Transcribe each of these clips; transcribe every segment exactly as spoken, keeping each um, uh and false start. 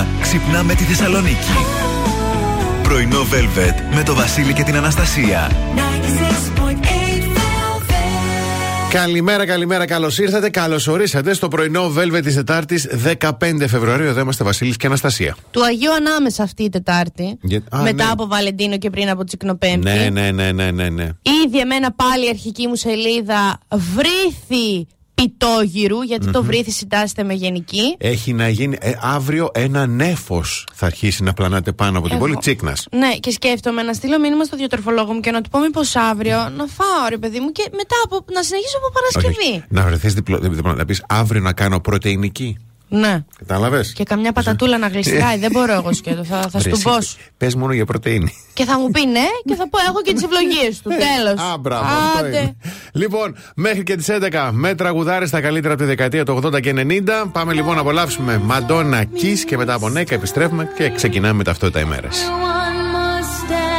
εννιά ξυπνάμε τη Θεσσαλονίκη. Πρωινό Velvet με το Βασίλη και την Αναστασία. Καλημέρα, καλημέρα, καλώς ήρθατε, καλώς ορίσατε στο πρωινό Velvet της Τετάρτης δεκαπέντε Φεβρουαρίου. Εδώ είμαστε Βασίλης και Αναστασία. Του Αγίου Ανάμεσα αυτή η Τετάρτη. Yeah. Α, μετά ναι. από Βαλεντίνο και πριν από Τσικνοπέμπτη. Ναι, ναι, ναι, ναι, ναι, ναι. Ήδη εμένα πάλι η αρχική μου σελίδα βρήθη πιτόγυρου, γιατί mm-hmm. το βρήθη συντάσσεται με γενική. Έχει να γίνει ε, αύριο ένα νέφος θα αρχίσει να πλανάται πάνω από την Εγώ. πόλη Τσίκνας. Ναι, και σκέφτομαι να στείλω μήνυμα στο διατροφολόγο μου και να του πω μήπως αύριο να φάω, ρε παιδί μου, και μετά από, να συνεχίσω από Παρασκευή. Όχι, να βρεθείς διπλό, διπλό, να πεις αύριο να κάνω πρωτεϊνική. Ναι. Κατάλαβες. Και καμιά πατατούλα να γλιστράει. Δεν μπορώ εγώ σκέτο. Θα, θα στουμπώσω. Πες μόνο για πρωτεΐνη. Και θα μου πει ναι, και θα πω έχω και τις ευλογίες του. Τέλος. Α, μπράβο. Άντε. Λοιπόν, μέχρι και τις έντεκα με τραγουδάρες τα καλύτερα από τη δεκαετία του ογδόντα και ενενήντα. Πάμε λοιπόν να απολαύσουμε Μαντόνα, Kiss, και μετά από Νέκα επιστρέφουμε και ξεκινάμε με ταυτότητα ημέρες. Take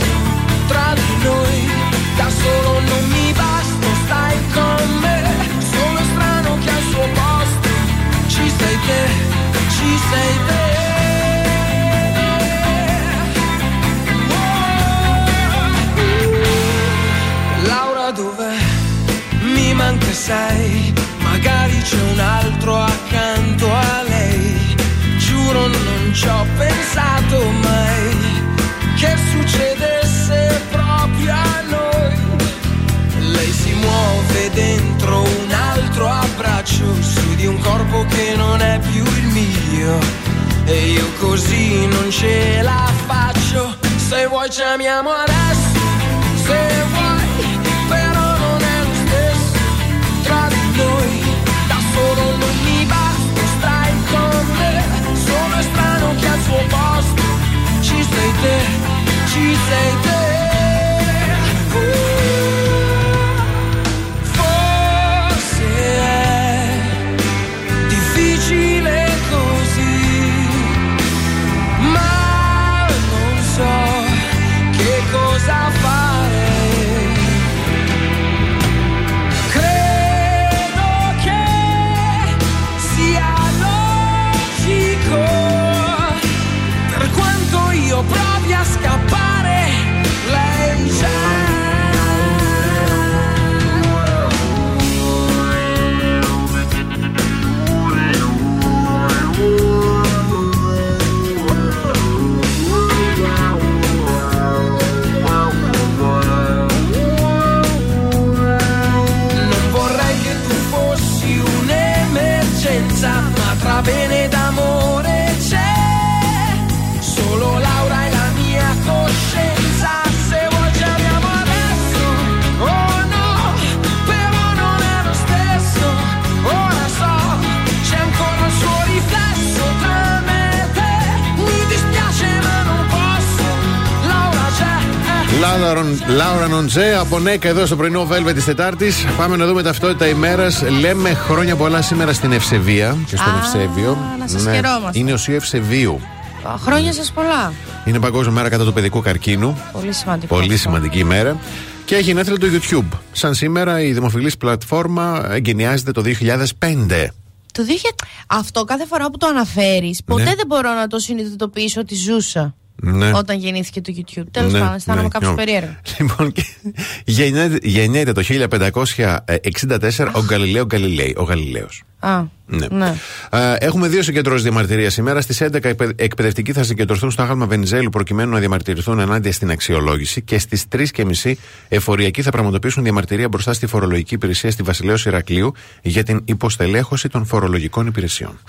tra di noi. Da solo non mi basta, stai con me, sono strano che al suo posto ci sei te, ci sei te oh. Laura dov'è? Mi manca sei, magari c'è un altro accanto a lei, giuro non ci ho pensato mai, che succedesse proprio a noi. Lei si muove dentro un altro abbraccio su di un corpo che non è più il mio, e io così non ce la faccio. Se vuoi ci amiamo adesso, se vuoi, però non è lo stesso tra di noi. Da solo non mi basta, stai con me, sono strano che al suo posto ci sei te, ci sei te. Bene d'amore c'è, solo Laura e la mia coscienza, se vuoi ci amiamo adesso, oh no, però non è lo stesso, ora so, c'è ancora il suo riflesso tra me e te, mi dispiace ma non posso, Laura c'è. Laura, Laura non c'è, από Νέκα εδώ στο πρωινό Velvet της Τετάρτης. Πάμε να δούμε ταυτότητα ημέρας. Λέμε χρόνια πολλά σήμερα στην Ευσεβία και στον Ευσέβιο. Να σας ναι. χαιρόμαστε. Είναι ουσία Ευσεβίου. Α, χρόνια σας πολλά. Είναι Παγκόσμια μέρα κατά του παιδικού καρκίνου. Πολύ σημαντικό. Πολύ σημαντική ημέρα. Και έχει γενέθλια το YouTube. Σαν σήμερα η δημοφιλής πλατφόρμα εγκαινιάζεται το δύο χιλιάδες πέντε. Το δύο χιλιάδες... Αυτό κάθε φορά που το αναφέρεις, ποτέ ναι. δεν μπορώ να το συνειδητοποιήσω ότι ζούσα. Ναι. Όταν γεννήθηκε το YouTube. Τέλος πάντων, ναι, αισθάνομαι ναι, κάπως περίεργο. Λοιπόν, γεννιέται το χίλια πεντακόσια εξήντα τέσσερα ο Γαλιλαίο Γαλιλαίος. Ο Γαλιλαίος. Α, ναι. ναι. Ε, έχουμε δύο συγκεντρώσεις διαμαρτυρίας σήμερα. Στις έντεκα οι εκπαιδευτικοί θα συγκεντρωθούν στο άγαλμα Βενιζέλου προκειμένου να διαμαρτυρηθούν ενάντια στην αξιολόγηση. Και στις τρεις και μισή εφοριακοί θα πραγματοποιήσουν διαμαρτυρία μπροστά στη φορολογική υπηρεσία στη Βασιλέως Ηρακλείου για την υποστελέχωση των φορολογικών υπηρεσιών.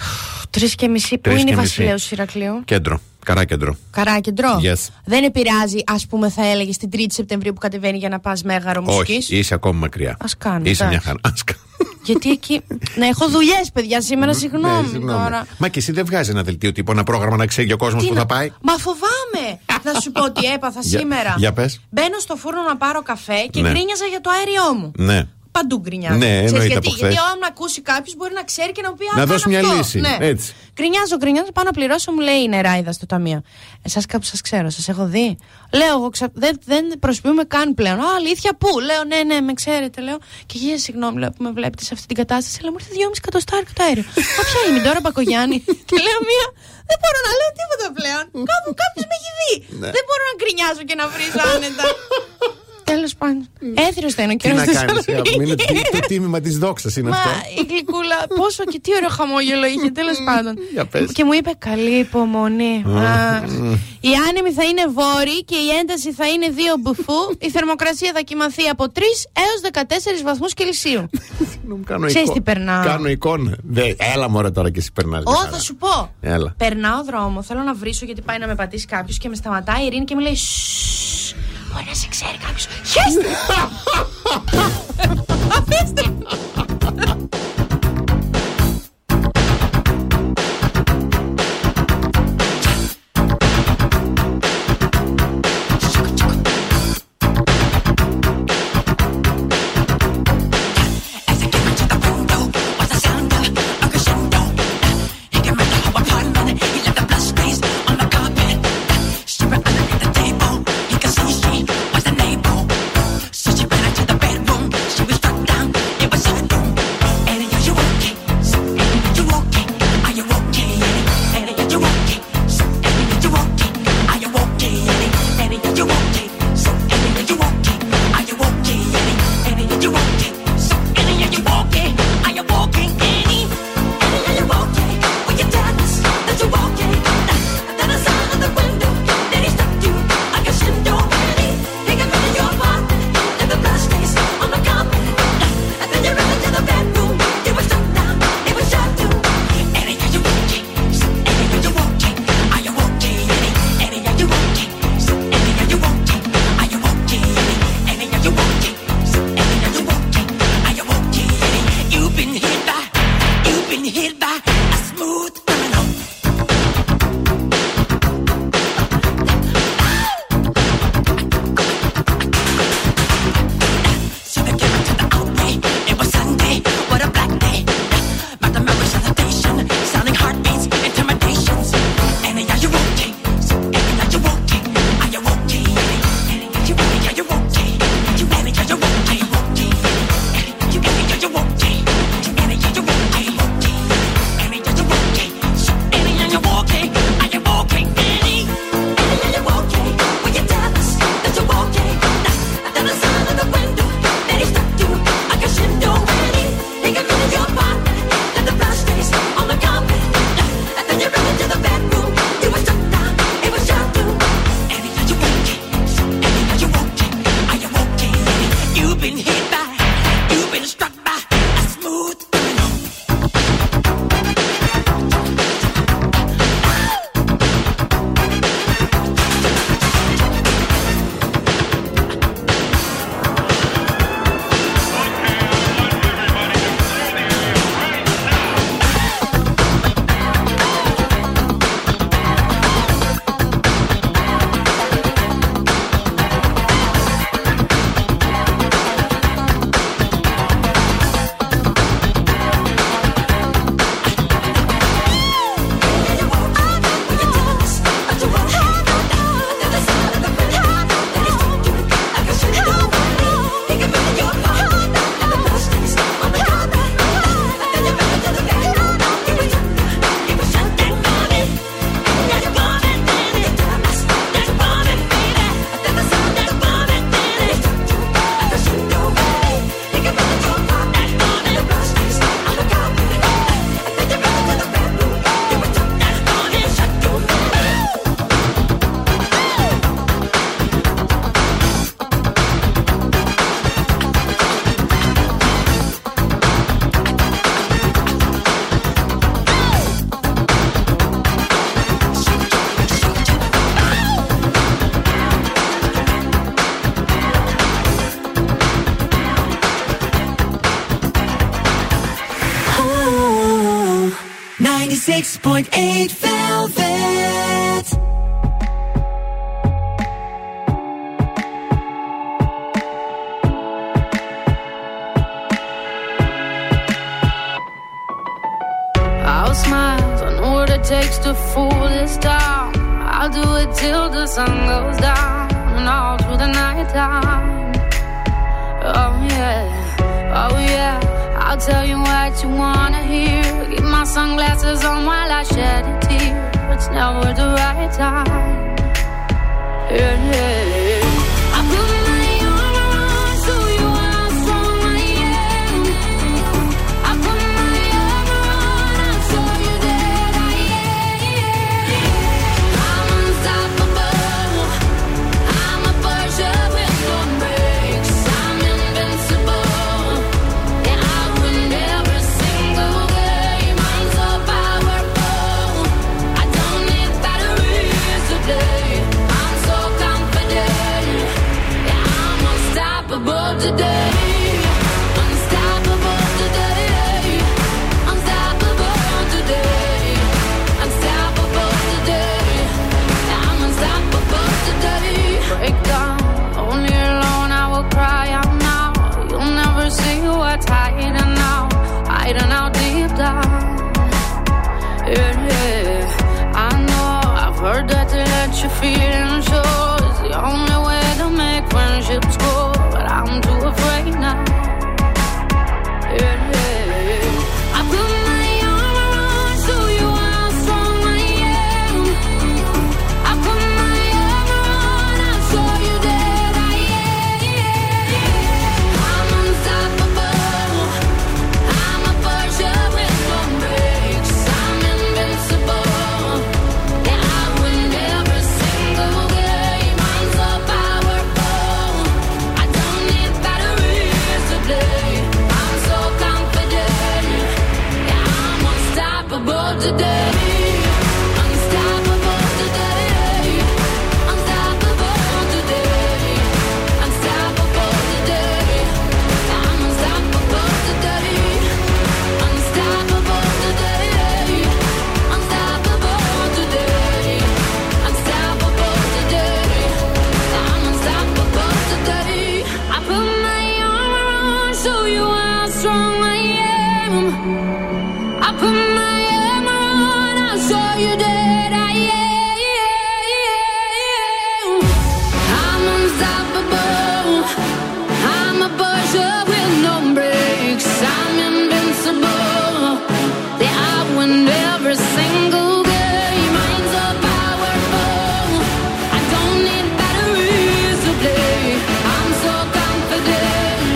τρεις και μισή, πού είναι η Βασιλέως Ηρακλείου? Κέντρο. Καράκεντρο. Καράκεντρο. Yes. Δεν επηρεάζει, ας πούμε, θα έλεγε την τρίτη Σεπτεμβρίου που κατεβαίνει για να πας Μέγαρο Μουσικής. Όχι, είσαι ακόμα μακριά. Ας κάνουμε. Είσαι μια χαρά. Ας κάνουμε. Γιατί εκεί. Να έχω δουλειές, παιδιά, σήμερα, συγγνώμη τώρα. Μα και εσύ δεν βγάζει ένα δελτίο τύπου, ένα πρόγραμμα να ξέρει ο κόσμος που θα πάει. Μα φοβάμαι! Θα σου πω τι έπαθα σήμερα. Για πες. Μπαίνω στο φούρνο να πάρω καφέ και γκρίνιαζα για το αέριό μου. Ναι. Παντού γκρινιάζω. Ναι, εννοείται. Γιατί, γιατί όταν να ακούσει κάποιο μπορεί να ξέρει και να μου πει: να δώσει μια αυτό. Λύση. Ναι. Έτσι. Γκρινιάζω, γκρινιάζω, πάω να πληρώσω, μου λέει: είναι ράιδα στο ταμείο. Εσάς κάπου σας ξέρω, σας έχω δει. Λέω: εγώ ξα... δεν, δεν προσποιούμε καν πλέον. Α, αλήθεια πού? Λέω: ναι, ναι, με ξέρετε. Λέω: και γεια, συγγνώμη, λέω, που με βλέπετε σε αυτή την κατάσταση. Λέω: μου ήρθε δυόμισι εκατοστάρι το αέριο. Μα ποια είμαι τώρα, Μπακογιάννη? Και λέω: μία. Δεν μπορώ να λέω τίποτα πλέον. Κάπου κάποιο με έχει δει. Δεν μπορώ να γκρινιάζω και να βρίζω άνετα. Τέλος πάντων. Έθριος θα είναι ο κύριος Θεσσαλονίκη. Το τίμημα της δόξας είναι αυτό. Μα η γλυκούλα, πόσο και τι ωραίο χαμόγελο είχε, τέλος πάντων. Και μου είπε: καλή υπομονή. Η άνεμη θα είναι βόρη και η ένταση θα είναι δύο μπουφού. Η θερμοκρασία θα κοιμαθεί από τρεις έως δεκατέσσερις βαθμούς Κελσίου. Ξέρεις τι περνάω? Κάνω εικόνα. Έλα μωρέ τώρα και εσύ περνάς. Ω, θα σου πω. Περνάω δρόμο, θέλω να βρίσω γιατί πάει να με πατήσει κάποιο και με σταματάει η Ειρήνη και μου λέει: μπορεί να σε ξέρει κάποιος. Χέστε! Αφήστε! ninety-six point eight Velvet. Smiles, I know what it takes to fool this town. I'll do it till the sun goes down and all through the night time. Oh yeah, oh yeah, I'll tell you what you wanna hear. Keep my sunglasses on while I shed a tear. It's never the right time. Yeah, yeah, yeah. I'm moving. Today unstoppable, today unstoppable, today unstoppable, today I'm unstoppable today. Break down, only alone I will cry out now. You'll never see what's hiding out, hiding out deep down. Yeah, yeah, I know. I've heard that to let you feel and show is the only way to make friendships go. I'm too afraid now. Yeah, yeah, yeah. I put my arm around so you are strong I am. I put my arm around I show you that I am. I'm unstoppable. I'm a virgin with no breaks. I'm invincible. Yeah, I win every single game. I'm so powerful. I'm so confident, yeah, I'm unstoppable today. Unstoppable today. Unstoppable today. Unstoppable today. I'm unstoppable today. Unstoppable today. Unstoppable today. Unstoppable today. I'm unstoppable today. I put my arm around, show you how strong I am. I put my arm around, I'll show you that I am. I'm unstoppable. I'm a virgin with no brakes. I'm invincible. Yeah, I win every single game. I'm so powerful. I don't need batteries to play. I'm so confident.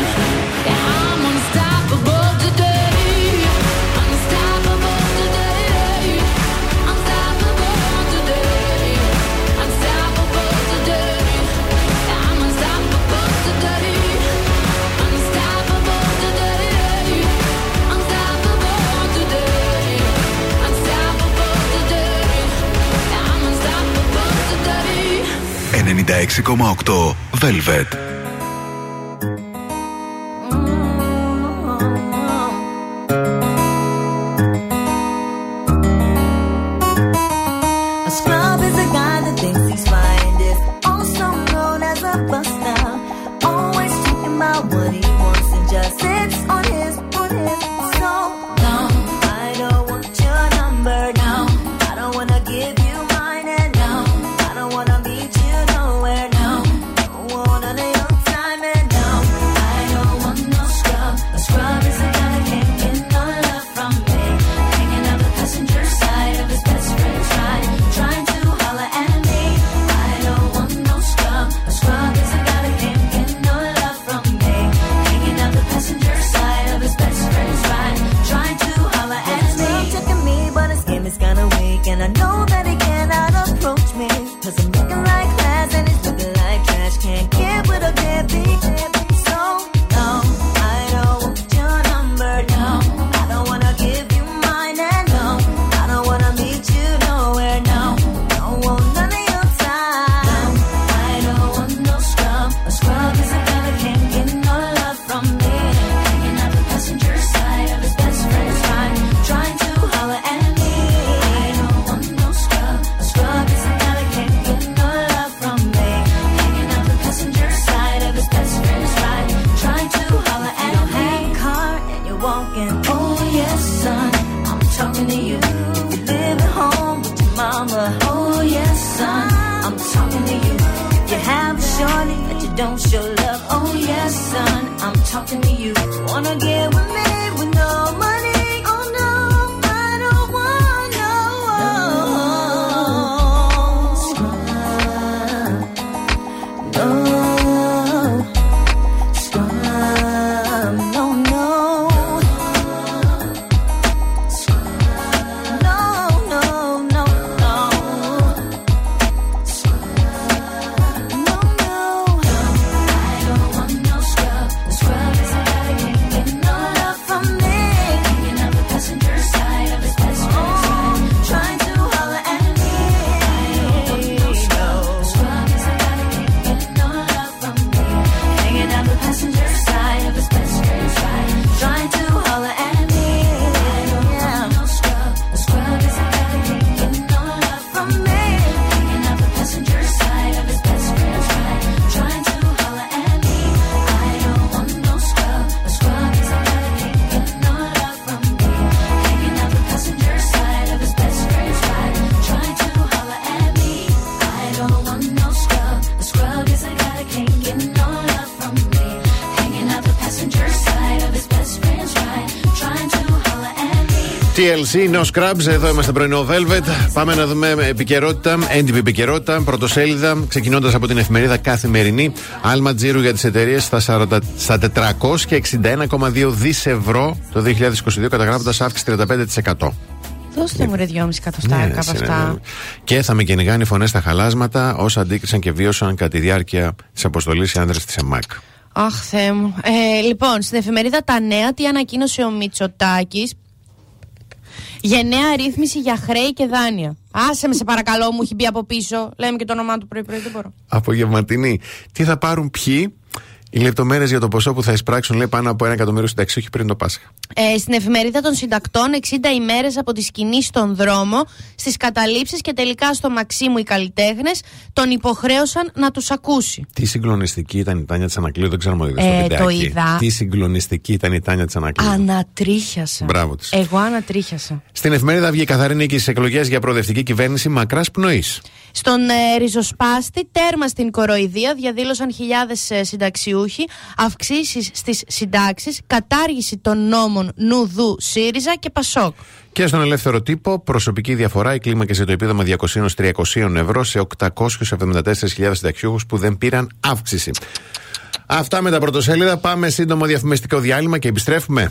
I'm unstoppable today. Unstoppable today. Unstoppable today. Unstoppable today. I'm unstoppable today. Unstoppable today. Unstoppable today. Unstoppable today. I'm unstoppable today. ενενήντα έξι κόμμα οκτώ Velvet. A scrub is a guy that thinks he's fine, is also known as a buster. Always talking about what he wants and just sits on his, on his. So no, I don't want your number. No, I don't wanna give you mine. And no, I don't wanna meet you nowhere. No, I want none of your don't show love. Oh yes, son, I'm talking to you. Wanna get with me with no money? Oh no, I don't want no scrum. No scrum. No, no scrum. No, no, no, no scrum. No, no. I don't want no scrub. The scrub is a guy who can't get no love from me. Hanging on the passenger side of his best friend's ride, trying to holler at me. I don't want no scrub. The scrub is a guy who can't get no love from me. Hanging on the passenger side of his best friend's ride, trying to holler at me. I don't want no scrub. The scrub is a guy who can't get no love from me. Hanging on the passenger side of his best friend's ride, trying to holler at me. I don't want no scrub. The scrub is a guy who can't get no love from me. Hanging on the passenger side of his best friend's ride, trying to holler at me. I don't want no scrub. The scrub is a guy who can't get no love from me. Hanging on the passenger side of his best friend's ride, trying to holler at me. τι ελ σι, No Scrubs, εδώ είμαστε πρωινό Velvet. Πάμε να δούμε επικαιρότητα, έντυπη επικαιρότητα, πρωτοσέλιδα, ξεκινώντας από την εφημερίδα Καθημερινή. Άλμα τζίρου για τις εταιρείες στα, σαράντα στα τετρακόσια εξήντα ένα κόμμα δύο δισεκατομμύρια ευρώ το δύο χιλιάδες είκοσι δύο, καταγράφοντας αύξηση τριάντα πέντε τοις εκατό. Δώστε μου ρε δυόμισι Ναι, εκατοστά από συνεννοούμε. αυτά. Και θα με κυνηγάνε φωνές στα χαλάσματα, όσα αντίκρισαν και βίωσαν κατά τη διάρκεια της αποστολής οι άνδρες της ΕΜΑΚ. Αχ, Θεέ μου. Ε, λοιπόν, στην εφημερίδα Τα Νέα, τι ανακοίνωσε ο Μητσοτάκης. Γενναία ρύθμιση για χρέη και δάνεια. Άσε με, σε παρακαλώ, μου έχει μπει από πίσω. Λέμε και το όνομά του πρωί-πρωί, δεν μπορώ. Απογευματινή. Τι θα πάρουν ποιοι, οι λεπτομέρειες για το ποσό που θα εισπράξουν, λέει, πάνω από ένα εκατομμύριο συνταξιούχοι, όχι πριν το Πάσχα. Ε, στην εφημερίδα των συντακτών, εξήντα ημέρες από τη σκηνή στον δρόμο, στις καταλήψεις και τελικά στο Μαξίμου οι καλλιτέχνες τον υποχρέωσαν να τους ακούσει. Τι συγκλονιστική ήταν η Τάνια Τσανακλή, δεν ξέρουμε ότι ε, το είδα. Τι συγκλονιστική ήταν η Τάνια Τσανακλή. Ανατρίχιασα. Μπράβο της. Εγώ ανατρίχιασα. Στην εφημερίδα βγήκε καθαρή νίκη στις εκλογές για προοδευτική κυβέρνηση μακράς πνοής. Στον ε, Ριζοσπάστη, τέρμα στην κοροϊδία, διαδήλωσαν χιλιάδες ε, συνταξιούχοι, αυξήσεις στις συντάξεις, κατάργηση των νόμων Νουδού, ΣΥΡΙΖΑ και ΠΑΣΟΚ. Και στον ελεύθερο τύπο, προσωπική διαφορά, η κλίμακες για το επίδομα διακόσια με τριακόσια ευρώ σε οκτακόσιους εβδομήντα τέσσερις χιλιάδες συνταξιούχους που δεν πήραν αύξηση. Αυτά με τα πρωτοσέλιδα, πάμε σύντομο διαφημιστικό διάλειμμα και επιστρέφουμε.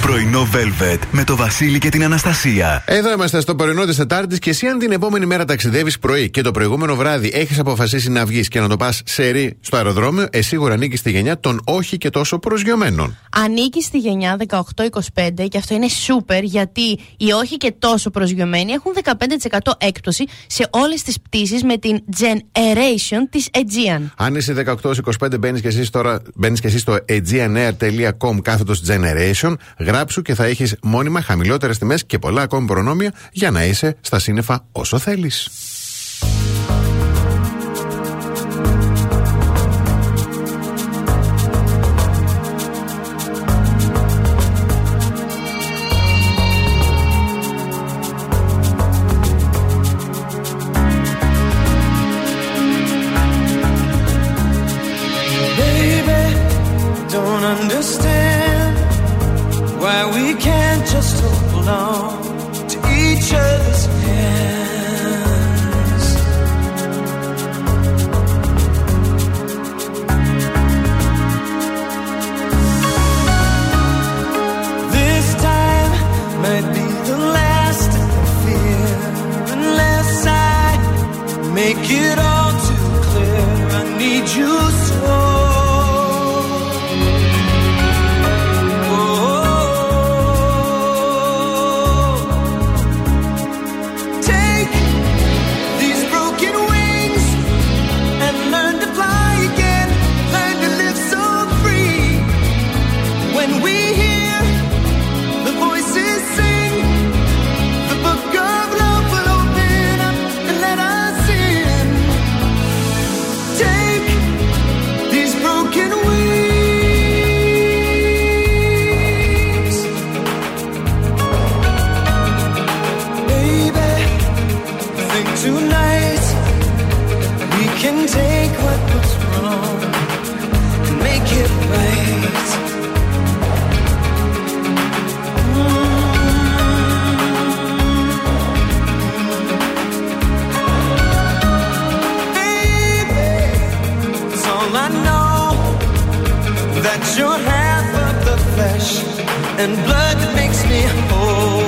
Πρωινό Velvet με το Βασίλη και την Αναστασία. Εδώ είμαστε στο πρωινό της Τετάρτης και εσύ, αν την επόμενη μέρα ταξιδεύεις πρωί και το προηγούμενο βράδυ έχεις αποφασίσει να βγεις και να το πας σε ρί στο αεροδρόμιο, εσύ σίγουρα ανήκεις στη γενιά των όχι και τόσο προσγειωμένων. Ανήκεις στη γενιά δεκαοκτώ είκοσι πέντε και αυτό είναι σούπερ, γιατί οι όχι και τόσο προσγειωμένοι έχουν δεκαπέντε τοις εκατό έκπτωση σε όλες τις πτήσεις με την Generation της Aegean. Αν είσαι δεκαοκτώ είκοσι πέντε, μπαίνεις και εσύ τώρα, μπαίνεις και εσύ στο AegeanAir.com κάθετος Generation, γράψου και θα έχεις μόνιμα χαμηλότερες τιμές και πολλά ακόμη προνόμια για να είσαι στα σύννεφα όσο θέλεις. can take what was wrong and make it right. Mm-hmm. Baby, it's all I know, that you're half of the flesh and blood that makes me whole.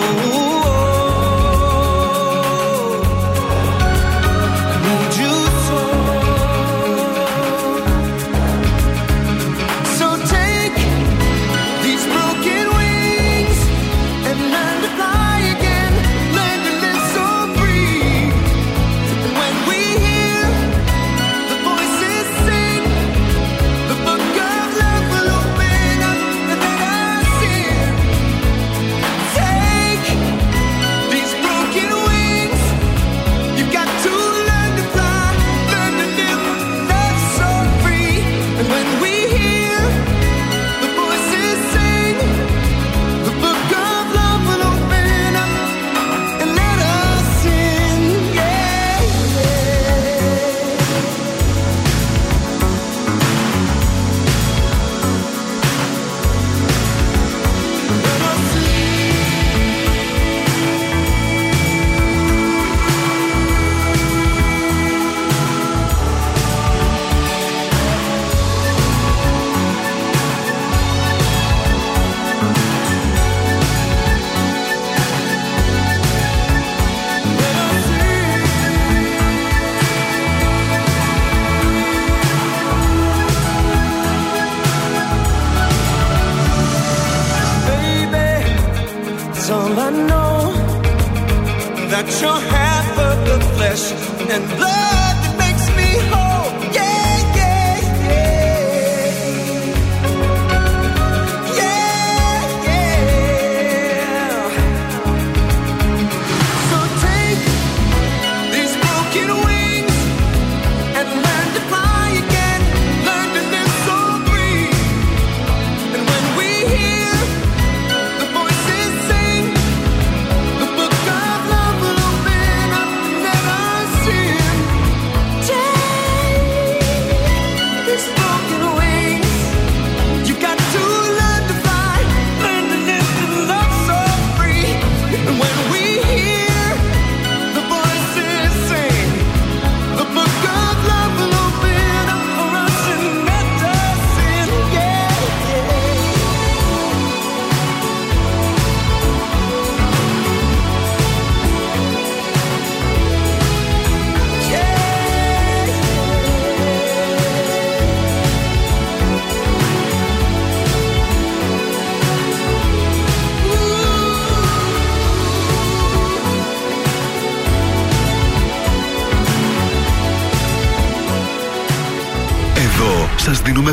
Σας δίνουμε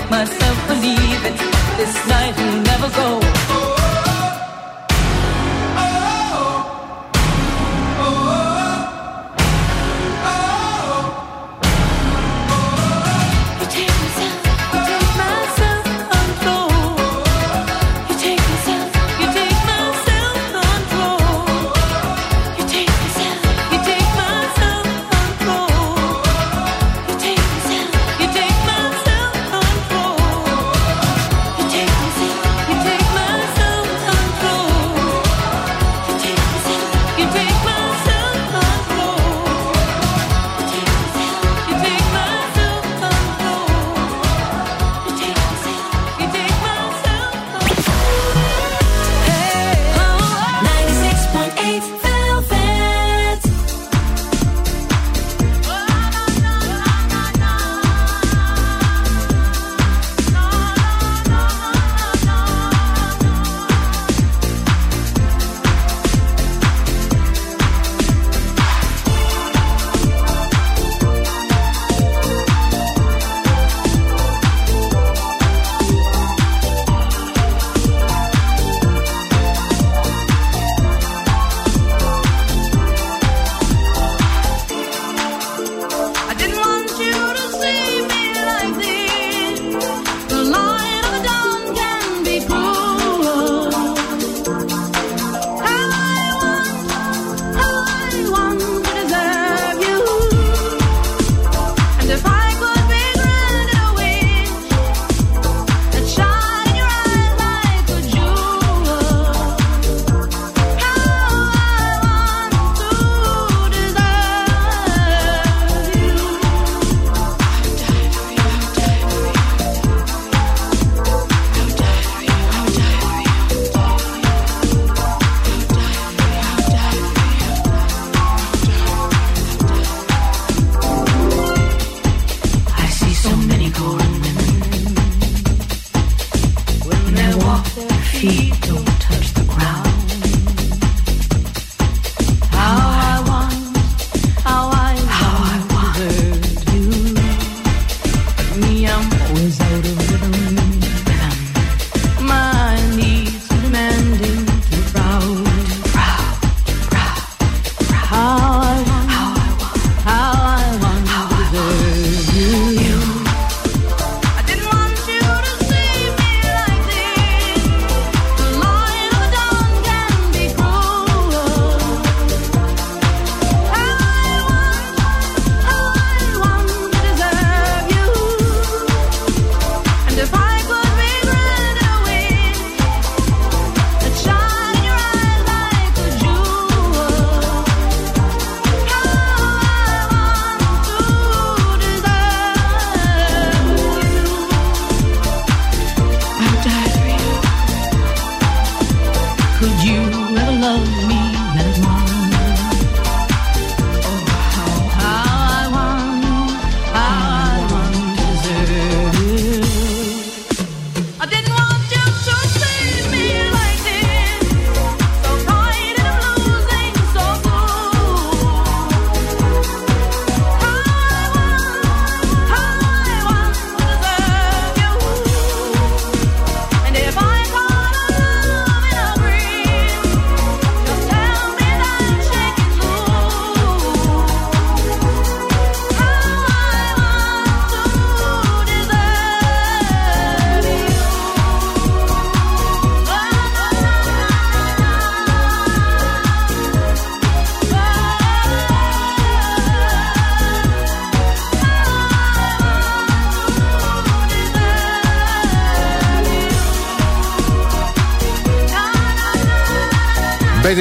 make myself believe it. This night will never go.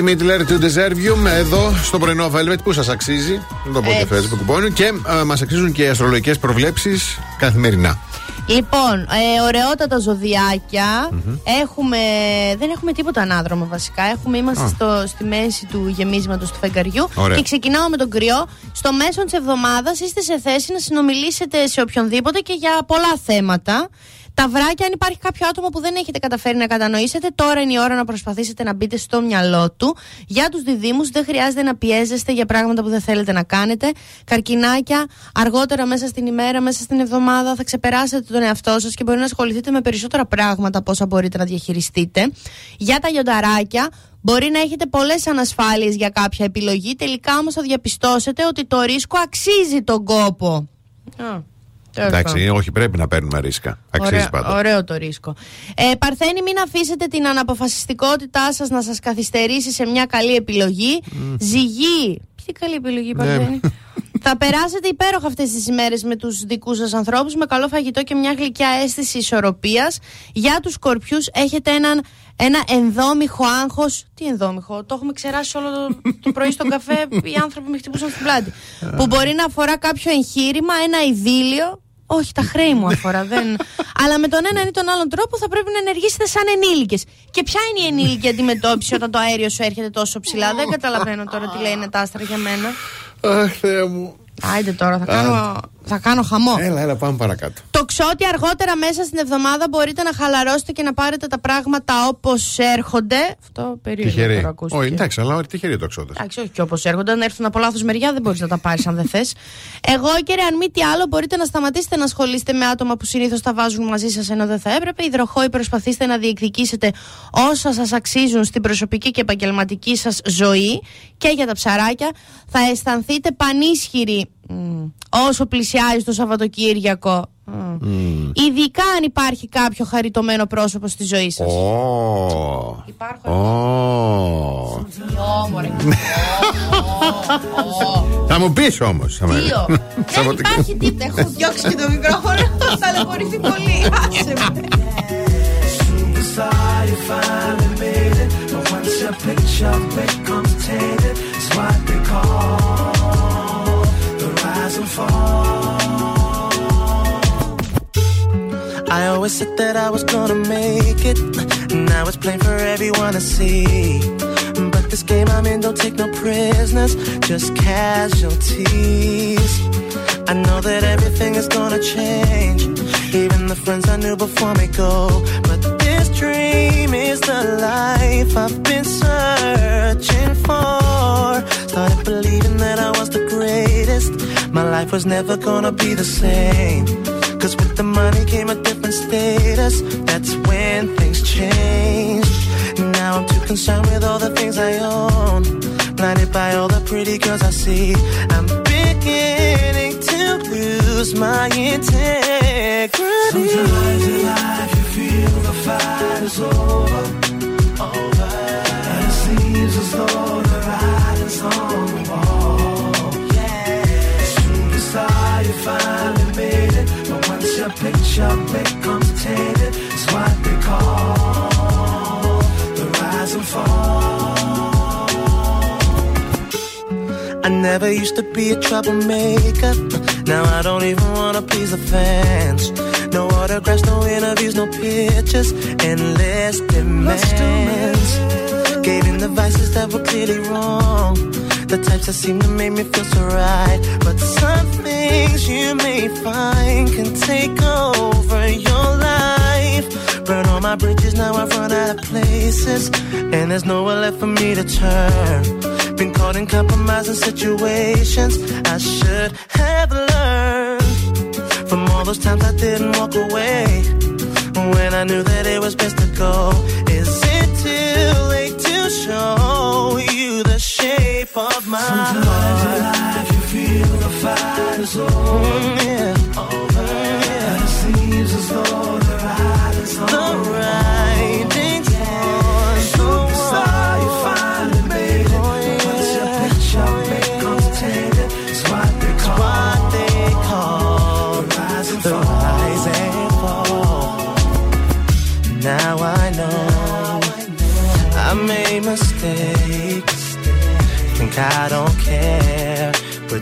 Μίτλερ, to deserve you, εδώ στο πρωινό Velvet που σας αξίζει. Να το πω και φέρετε το κουπόνι. Και α, μας αξίζουν και οι αστρολογικές προβλέψεις καθημερινά. Λοιπόν, ε, ωραιότατα ζωδιάκια. Mm-hmm. Έχουμε, δεν έχουμε τίποτα ανάδρομο βασικά. Έχουμε, είμαστε oh. στο, στη μέση του γεμίσματος του φεγγαριού. Ωραία. Και ξεκινάω με τον Κριό. Στο μέσο της εβδομάδας είστε σε θέση να συνομιλήσετε σε οποιονδήποτε και για πολλά θέματα. Ταυράκια, αν υπάρχει κάποιο άτομο που δεν έχετε καταφέρει να κατανοήσετε, τώρα είναι η ώρα να προσπαθήσετε να μπείτε στο μυαλό του. Για τους διδήμους, δεν χρειάζεται να πιέζεστε για πράγματα που δεν θέλετε να κάνετε. Καρκινάκια, αργότερα μέσα στην ημέρα, μέσα στην εβδομάδα θα ξεπεράσετε τον εαυτό σας και μπορεί να ασχοληθείτε με περισσότερα πράγματα από όσα μπορείτε να διαχειριστείτε. Για τα λιονταράκια, μπορεί να έχετε πολλές ανασφάλειες για κάποια επιλογή, τελικά όμως θα διαπιστώσετε ότι το ρίσκο αξίζει τον κόπο. Yeah. Εντάξει, όχι, πρέπει να παίρνουμε ρίσκα. Αξίζει ωραίο, πάντα. Ωραίο το ρίσκο. Ε, Παρθένη, μην αφήσετε την αναποφασιστικότητά σας να σας καθυστερήσει σε μια καλή επιλογή. Mm. Ζυγή. Ποια καλή επιλογή, Παρθένη. Θα περάσετε υπέροχα αυτές τις ημέρες με τους δικούς σας ανθρώπους, με καλό φαγητό και μια γλυκιά αίσθηση ισορροπίας. Για τους Σκορπιούς, έχετε έναν. Ένα ενδόμηχο άγχος. Τι ενδόμηχο, το έχουμε ξεράσει όλο το, το πρωί στον καφέ. Οι άνθρωποι με χτυπούσαν στην πλάτη. Που μπορεί να αφορά κάποιο εγχείρημα, ένα ειδήλιο. Όχι, τα χρέη μου αφορά. Δεν... Αλλά με τον έναν ή τον άλλον τρόπο θα πρέπει να ενεργήσετε σαν ενήλικες. Και ποια είναι η ενήλικη αντιμετώπιση όταν το αέριο σου έρχεται τόσο ψηλά? Δεν καταλαβαίνω τώρα τι λένε τα άστρα για μένα. Αχ, Θεέ μου. Άιντε τώρα, θα κάνω, θα κάνω χαμό. Έλα, έλα, πάμε παρακάτω. Το Τοξότη, αργότερα μέσα στην εβδομάδα μπορείτε να χαλαρώσετε και να πάρετε τα πράγματα όπως έρχονται. Αυτό περίεργο να ακούστηκε. Όχι, εντάξει, αλλά τυχεροί το Τοξότες. Εντάξει, όχι και όπως έρχονται. Αν έρθουν από λάθος μεριά, δεν μπορείς να τα πάρεις αν δεν θες. Εγώ, κύριε, αν μη τι άλλο, μπορείτε να σταματήσετε να ασχολείστε με άτομα που συνήθως τα βάζουν μαζί σας ενώ δεν θα έπρεπε. Υδροχόοι, προσπαθήστε να διεκδικήσετε όσα σας αξίζουν στην προσωπική και επαγγελματική σας ζωή. Και για τα ψαράκια, θα αισθανθείτε πανίσχυροι Mm. όσο πλησιάζει το Σαββατοκύριακο. Mm. Mm. Ειδικά αν υπάρχει κάποιο χαριτωμένο πρόσωπο στη ζωή σας. Oh. Υπάρχω εγώ. Θα μου πεις όμως. Δεν υπάρχει τίποτα. Έχω διώξει και το μικρόφωνο. Θα ταλαιπωρηθεί πολύ. Άσε με. I always said that I was gonna make it, and now it's plain for everyone to see. But this game I'm in don't take no prisoners, just casualties. I know that everything is gonna change, even the friends I knew before me go. But this dream is the life I've been searching for. Started believing that I was the greatest. My life was never gonna be the same, 'cause with the money came a different status. That's when things changed. Now I'm too concerned with all the things I own, blinded by all the pretty girls I see. I'm beginning to lose my integrity. Sometimes in life you feel the fight is over, over. And it seems as though the ride is on the wall. Yeah. Soon as I finally made it, your picture becomes tainted. It's what they call the rise and fall. I never used to be a troublemaker. Now I don't even wanna please the fans. No autographs, no interviews, no pictures, endless demands. Gave in the vices that were clearly wrong, the types that seem to make me feel so right. But some things you may find can take over your life. Burn all my bridges, now I've run out of places, and there's nowhere left for me to turn. Been caught in compromising situations I should have learned from all those times I didn't walk away when I knew that it was best to go. Is it too late to show you the shape of my sometimes heart? Sometimes in life you feel the fight is over, mm, yeah. over yeah. And it seems as though the ride is on. The ride is on. So far you finally made it, oh, yeah. But your picture oh, yeah. becomes tainted. It's what they call, what they call the rise and the fall. Rise and fall. Now I know I made mistakes, think I don't care, but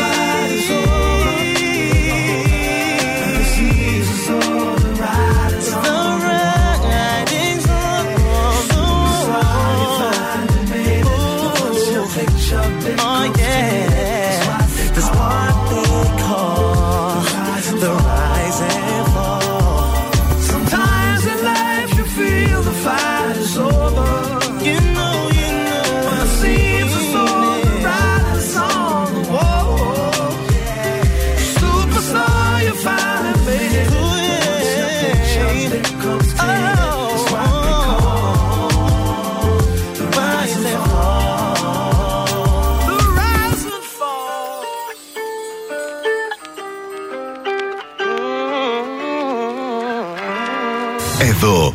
fight is over, and it seems so. Εδώ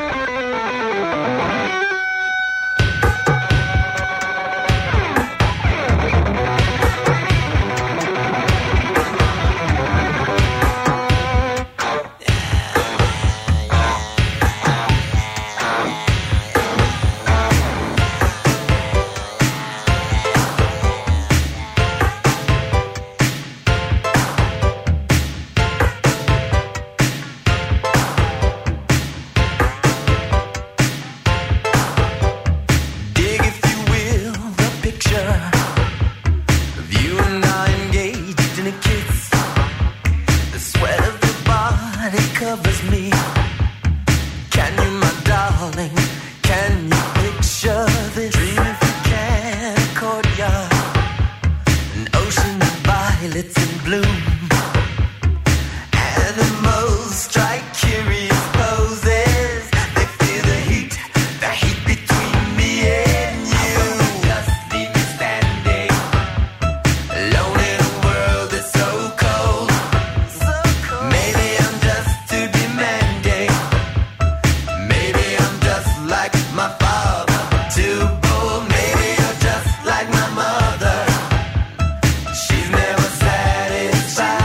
She's never satisfied.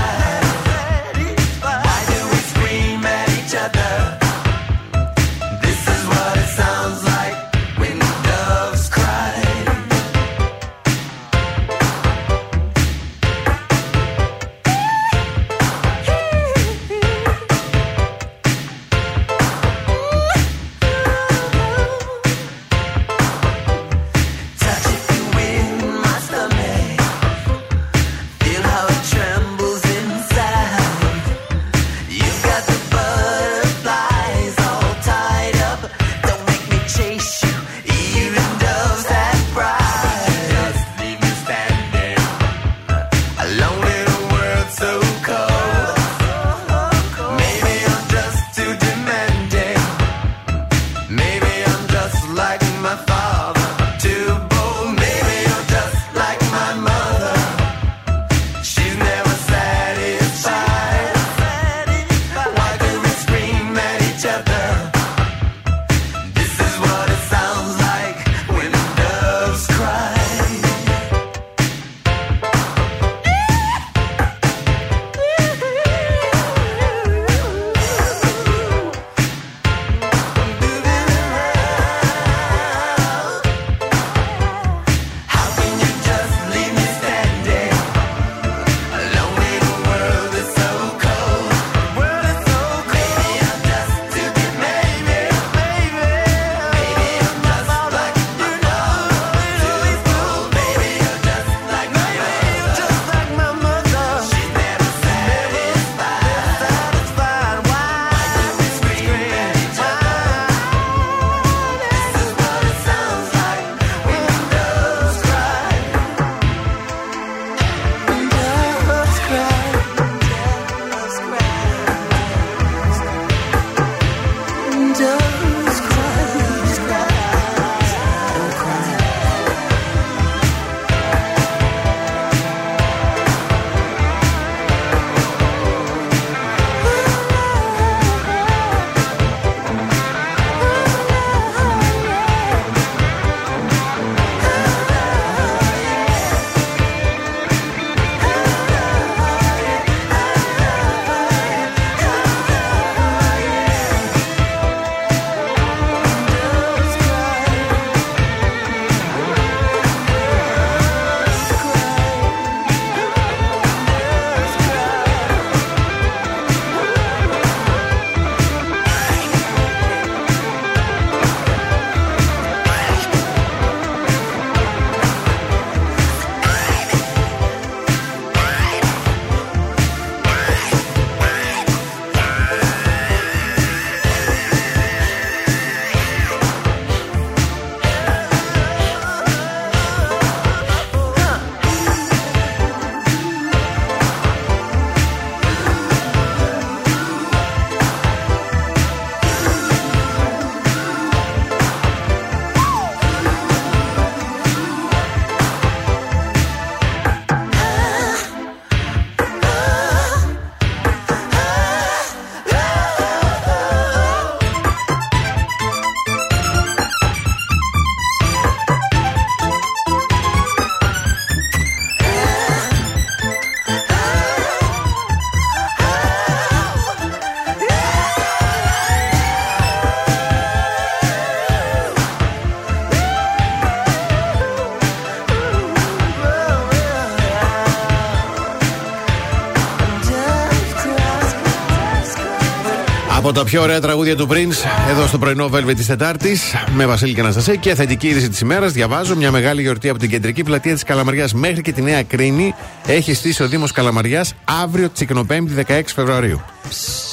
Από τα πιο ωραία τραγούδια του Prince, εδώ στο πρωινό Velvet της Τετάρτης, με Βασίλη και Αναστασία. Και θετική είδηση της ημέρας, διαβάζω: μια μεγάλη γιορτή από την κεντρική πλατεία της Καλαμαριάς μέχρι και τη Νέα Κρίνη έχει στήσει ο Δήμος Καλαμαριάς αύριο, Τσικνοπέμπτη, δεκαέξι Φεβρουαρίου.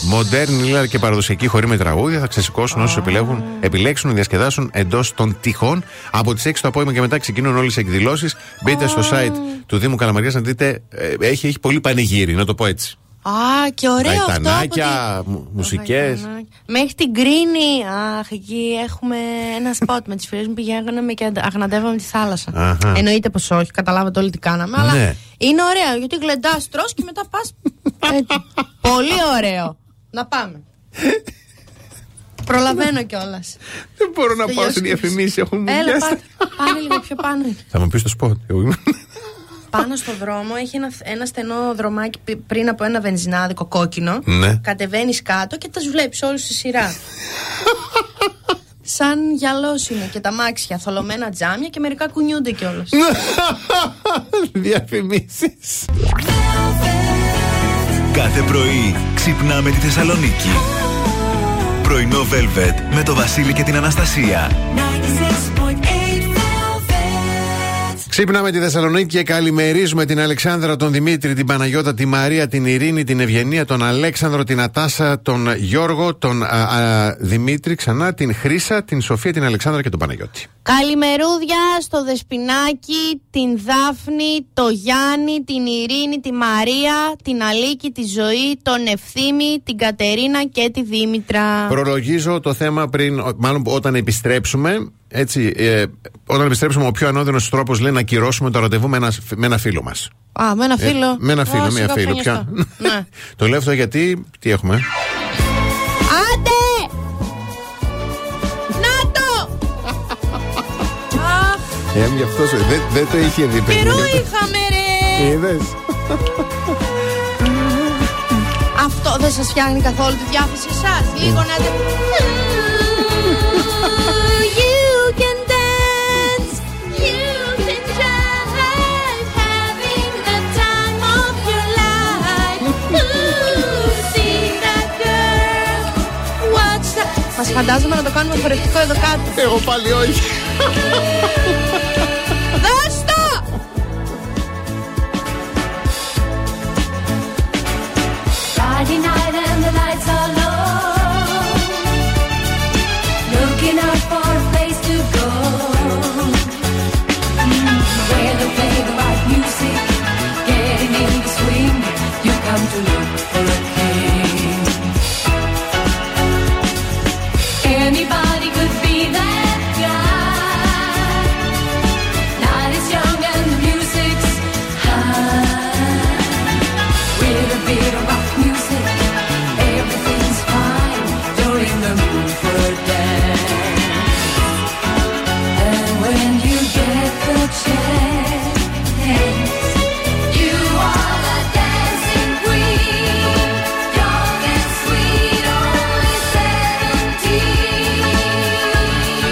Μοντέρνη λίλα και παραδοσιακή χορή με τραγούδια θα ξεσηκώσουν όσους επιλέγουν, επιλέξουν να διασκεδάσουν εντός των τείχων. Από τις έξι το απόγευμα και μετά ξεκινούν όλες οι εκδηλώσεις. Μπείτε στο site του Δήμου Καλαμαριάς να δείτε, έχει, έχει πολύ πανηγύρι, να το πω έτσι. Α, και ωραίο αυτό. Ταϊτανάκια, μουσικές. Μέχρι την Κρίνη, αχ, εκεί έχουμε ένα σποτ με τις φίλες μου. Πηγαίναμε και αγναντεύαμε τη θάλασσα. Αχα. Εννοείται πως όχι, καταλάβατε όλοι τι κάναμε. Ναι. Αλλά είναι ωραίο, γιατί γλεντάς, τρως και μετά πας. Πολύ ωραίο. Να πάμε. Προλαβαίνω κιόλας. Δεν μπορώ να πάω σε διαφημίσεις, έχουν μου πιάσει. Έλα, πάμε λίγο πιο πάνω. Θα μου πεις το σποτ. Πάνω στο δρόμο έχει ένα, ένα στενό δρομάκι πριν από ένα βενζινάδικο κόκκινο. Ναι. Κατεβαίνεις κάτω και τα βλέπεις όλους στη σειρά. Σαν γυαλός είναι και τα μάξια, θολωμένα τζάμια και μερικά κουνιούνται κιόλας. Διαφημίσεις. Κάθε πρωί ξυπνάμε τη Θεσσαλονίκη. Πρωινό Velvet με το Βασίλη και την Αναστασία. Ξύπναμε τη Θεσσαλονίκη και καλημερίζουμε την Αλεξάνδρα, τον Δημήτρη, την Παναγιώτα, τη Μαρία, την Ειρήνη, την Ευγενία, τον Αλέξανδρο, την Ατάσα, τον Γιώργο, τον α, α, Δημήτρη, ξανά την Χρύσα, την Σοφία, την Αλεξάνδρα και τον Παναγιώτη. Καλημερούδια στο Δεσποινάκι, την Δάφνη, το Γιάννη, την Ειρήνη, τη Μαρία, την Αλίκη, τη Ζωή, τον Ευθύμη, την Κατερίνα και τη Δήμητρα. Προλογίζω το θέμα πριν, μάλλον όταν επιστρέψουμε. Έτσι, ε, όταν επιστρέψουμε, ο πιο ανώδυνος τρόπος λέει να ακυρώσουμε το ραντεβού με ένα, με ένα φίλο μας. Α, με ένα φίλο. Ε, με ένα φίλο, μία φίλο. Πια. Ναι. Το λέω αυτό γιατί. Τι έχουμε. Άντε! Να το! Αχ! Έμ, γι' αυτό σου. Δεν, δεν το είχε δει πριν. Καιρό είχαμε, ρε! Είδες. Αυτό δεν σας φτιάχνει καθόλου τη διάθεση εσάς. Λίγο να το. Μας φαντάζομαι να το κάνουμε χορευτικό εδώ κάτω. Εγώ πάλι όχι. Δώσ' το! Friday night and the lights are low, looking out for a place to go, where they play the right music, getting in the swing, you come to look for a king. Anybody could be that guy. Night is young and the music's high. With a bit of rock music, everything's fine. You're in the mood for a dance. And when you get the chance, you are the dancing queen. Young and sweet, only seventeen.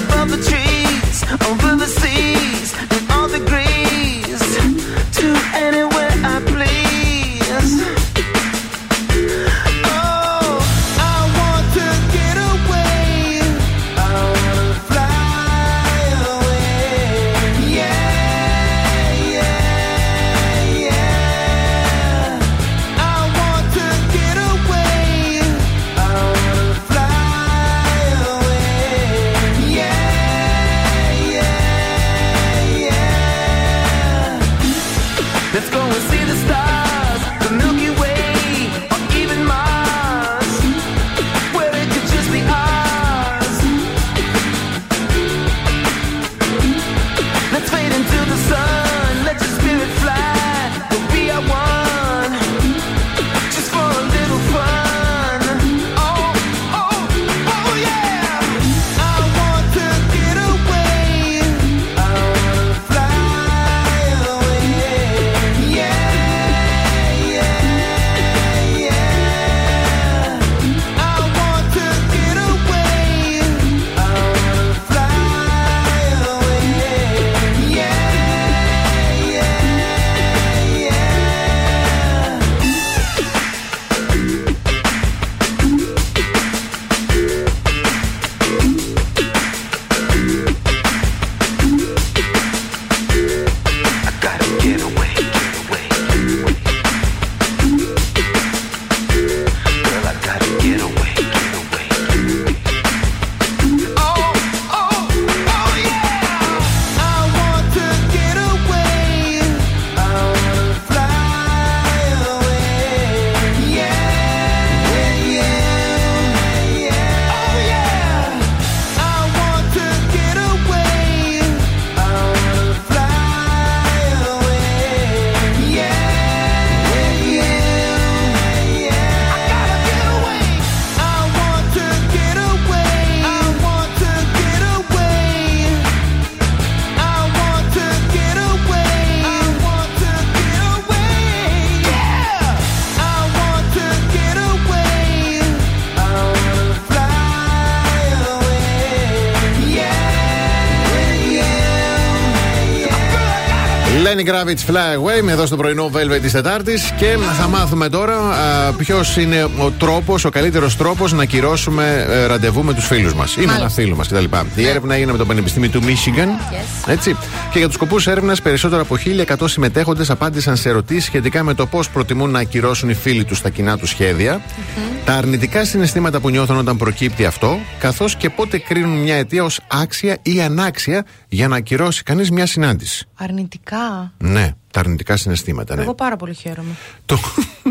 Above the trees, over the seas, and all the greens. Lenny Kravitz Fly Away εδώ στο πρωινό Velvet της Τετάρτης. Και θα μάθουμε τώρα ποιος είναι ο τρόπος, ο καλύτερος τρόπος να κυρώσουμε ραντεβού με τους φίλους μας ή με ένα φίλο μας κτλ. Η έρευνα έγινε με το Πανεπιστήμιο του Michigan. Yes. Έτσι. Και για τους σκοπούς έρευνας, περισσότερο από χίλια εκατό συμμετέχοντες απάντησαν σε ερωτήσεις σχετικά με το πώς προτιμούν να ακυρώσουν οι φίλοι τους τα κοινά τους σχέδια, mm-hmm. τα αρνητικά συναισθήματα που νιώθουν όταν προκύπτει αυτό, καθώς και πότε κρίνουν μια αιτία ως άξια ή ανάξια για να ακυρώσει κανείς μια συνάντηση. Αρνητικά. Ναι, τα αρνητικά συναισθήματα. Ναι. Εγώ πάρα πολύ χαίρομαι. Το...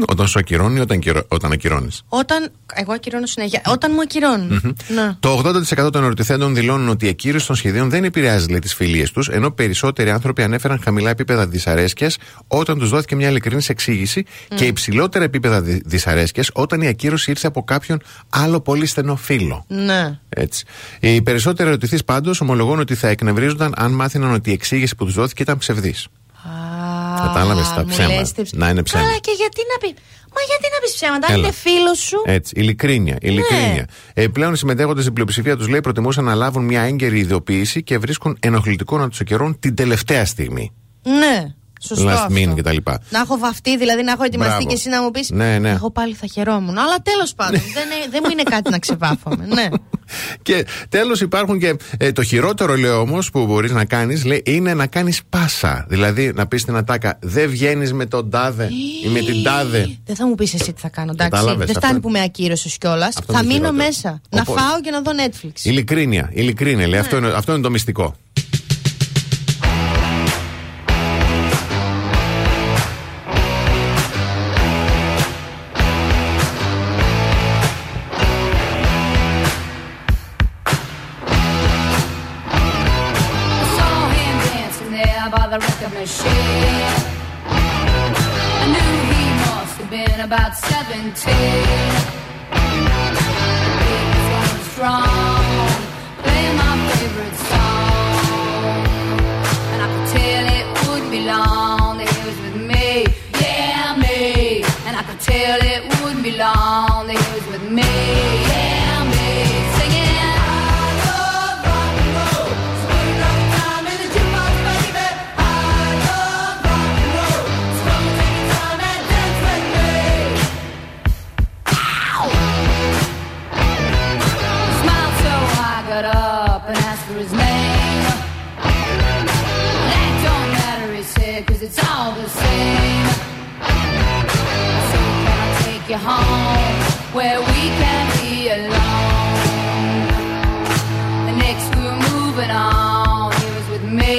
όταν σου ακυρώνει ή όταν, κυρω... όταν ακυρώνεις? Όταν. Εγώ ακυρώνω συνέχεια. Όταν μου ακυρώνουν. Mm-hmm. Ναι. Το ογδόντα τοις εκατό των ερωτηθέντων δηλώνουν ότι η ακύρωση των σχεδίων δεν επηρεάζει λέει, τις φιλίες τους, ενώ περισσότεροι άνθρωποι ανέφεραν χαμηλά επίπεδα δυσαρέσκειας όταν τους δόθηκε μια ειλικρινής εξήγηση mm. και υψηλότερα επίπεδα δυσαρέσκειας όταν η ακύρωση ήρθε από κάποιον άλλο πολύ στενό φίλο. Ναι. Έτσι. Οι περισσότεροι ερωτηθείς πάντως ομολογούν ότι θα εκνευρίζονταν αν μάθαιναν ότι η εξήγηση που τους δόθηκε ήταν ψευδής. Κατάλαβες τα ψέματα. Να είναι ψέματα. Καλά, και γιατί να πει. Μα γιατί να πει ψέματα, αν είναι φίλο σου. Έτσι, ειλικρίνεια. ειλικρίνεια. Ναι. Ε, πλέον οι συμμετέχοντες, η πλειοψηφία τους λέει προτιμούσαν να λάβουν μια έγκαιρη ειδοποίηση και βρίσκουν ενοχλητικό να τους ακυρώνουν την τελευταία στιγμή. Ναι. Σωστό. Last minute κτλ. Να έχω βαφτεί, δηλαδή να έχω ετοιμαστεί. Μπράβο. Και εσύ να μου πει. Ναι, ναι. Εγώ πάλι θα χαιρόμουν. Αλλά τέλος πάντων, δεν, δεν μου είναι κάτι να ξεβάφομαι. Ναι. Και τέλος υπάρχουν και ε, το χειρότερο λέει όμως που μπορείς να κάνεις λέει, είναι να κάνεις πάσα. Δηλαδή να πεις την ατάκα δεν βγαίνεις με τον τάδε ή με την τάδε. Δεν θα μου πεις εσύ τι θα κάνω, εντάξει. Δεν φτάνει αυτό... που με ακύρωσες κιόλας. Θα μείνω χειρότερο. Μέσα. Οπότε... να φάω και να δω Netflix. Ειλικρίνεια, ειλικρίνεια λέει. Ναι. Αυτό, είναι, αυτό είναι το μυστικό. I knew he must have been about seventeen. He's going strong, playing my favorite song, and I could tell it would be long that he was with me, yeah me. And I could tell it would be long that he was with me, yeah me. Singing I love rock and roll, so put rock time in the jukebox, baby. His name. That don't matter, he said, 'cause it's all the same. So can I take you home where we can be alone? The next we're moving on, he was with me,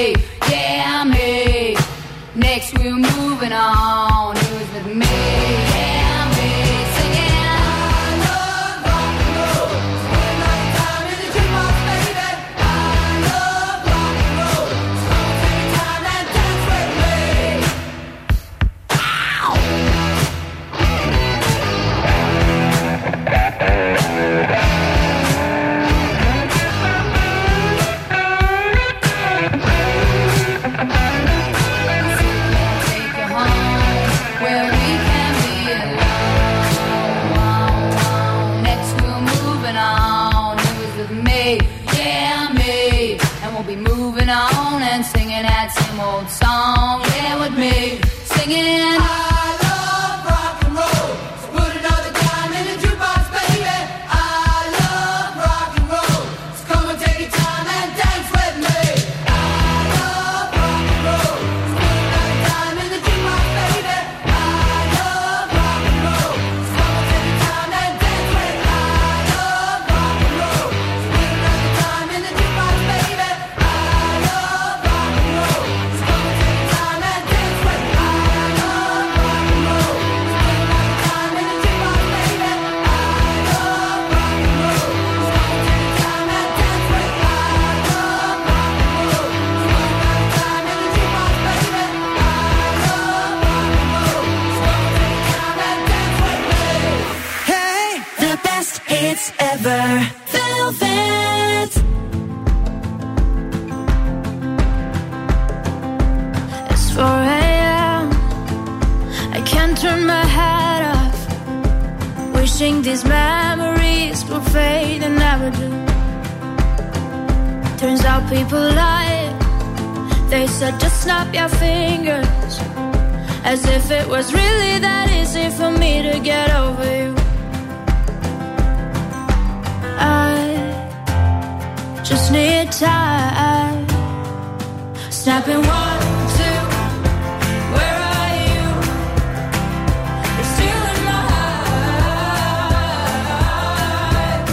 yeah me. Next we're moving on, he was with me, yeah me. Old song, yeah, with me singing. I love rock and roll. So put another dime in the jukebox, baby. I love rock and roll. So come and take your time and dance with me. I love rock and roll. So put another dime in the jukebox, baby. I love rock and roll. So come and take your time and dance with me. I love rock and roll. So put another dime in the jukebox, baby. I love rock and roll. It's ever Velvet. It's four a.m. I can't turn my head off, wishing these memories would fade and never do. Turns out people lie, They said just snap your fingers, as if it was really that easy for me to get over you. I just need time. Snapping one, two, where are you? You're stealing my heart.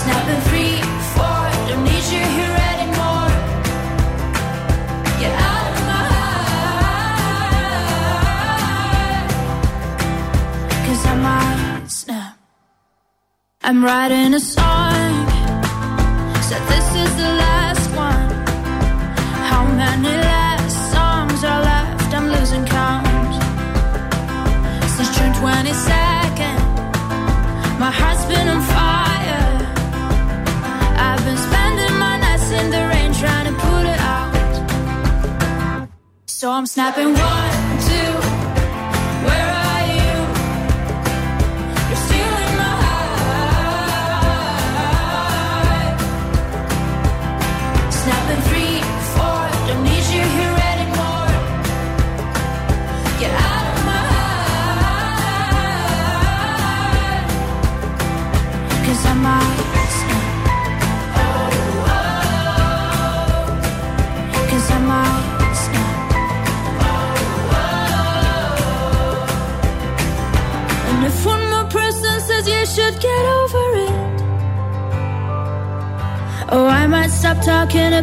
Snapping three, four, don't need you here anymore. Get out of my heart, 'cause I might snap. I'm writing a song, so this is the last one. How many last songs are left? I'm losing count. Since June twenty-second, my heart's been on fire. I've been spending my nights in the rain trying to put it out. So I'm snapping one, two, where are you? You're stealing my heart. Snapping three, four, don't need you here anymore. Get out of my heart, 'cause I might snap. Oh, oh, 'cause I might snap. Oh, oh. And if one more person says you should get over it, oh, I might stop talking to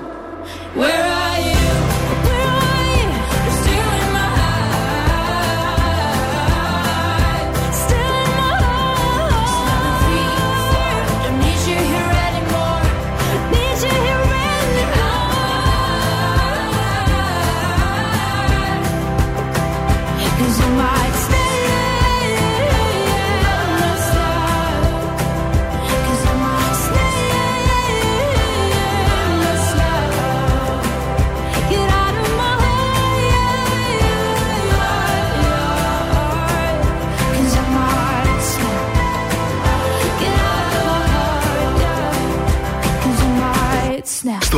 where are you? Where are you? You're stealing my heart. Stealing my heart. Snapping three, four, don't need you here anymore. Need you here anymore. 'Cause I might stay. 'Cause I might stay. Get out of my heart. 'Cause I might stay. Get out of my heart. 'Cause I might stay. Στο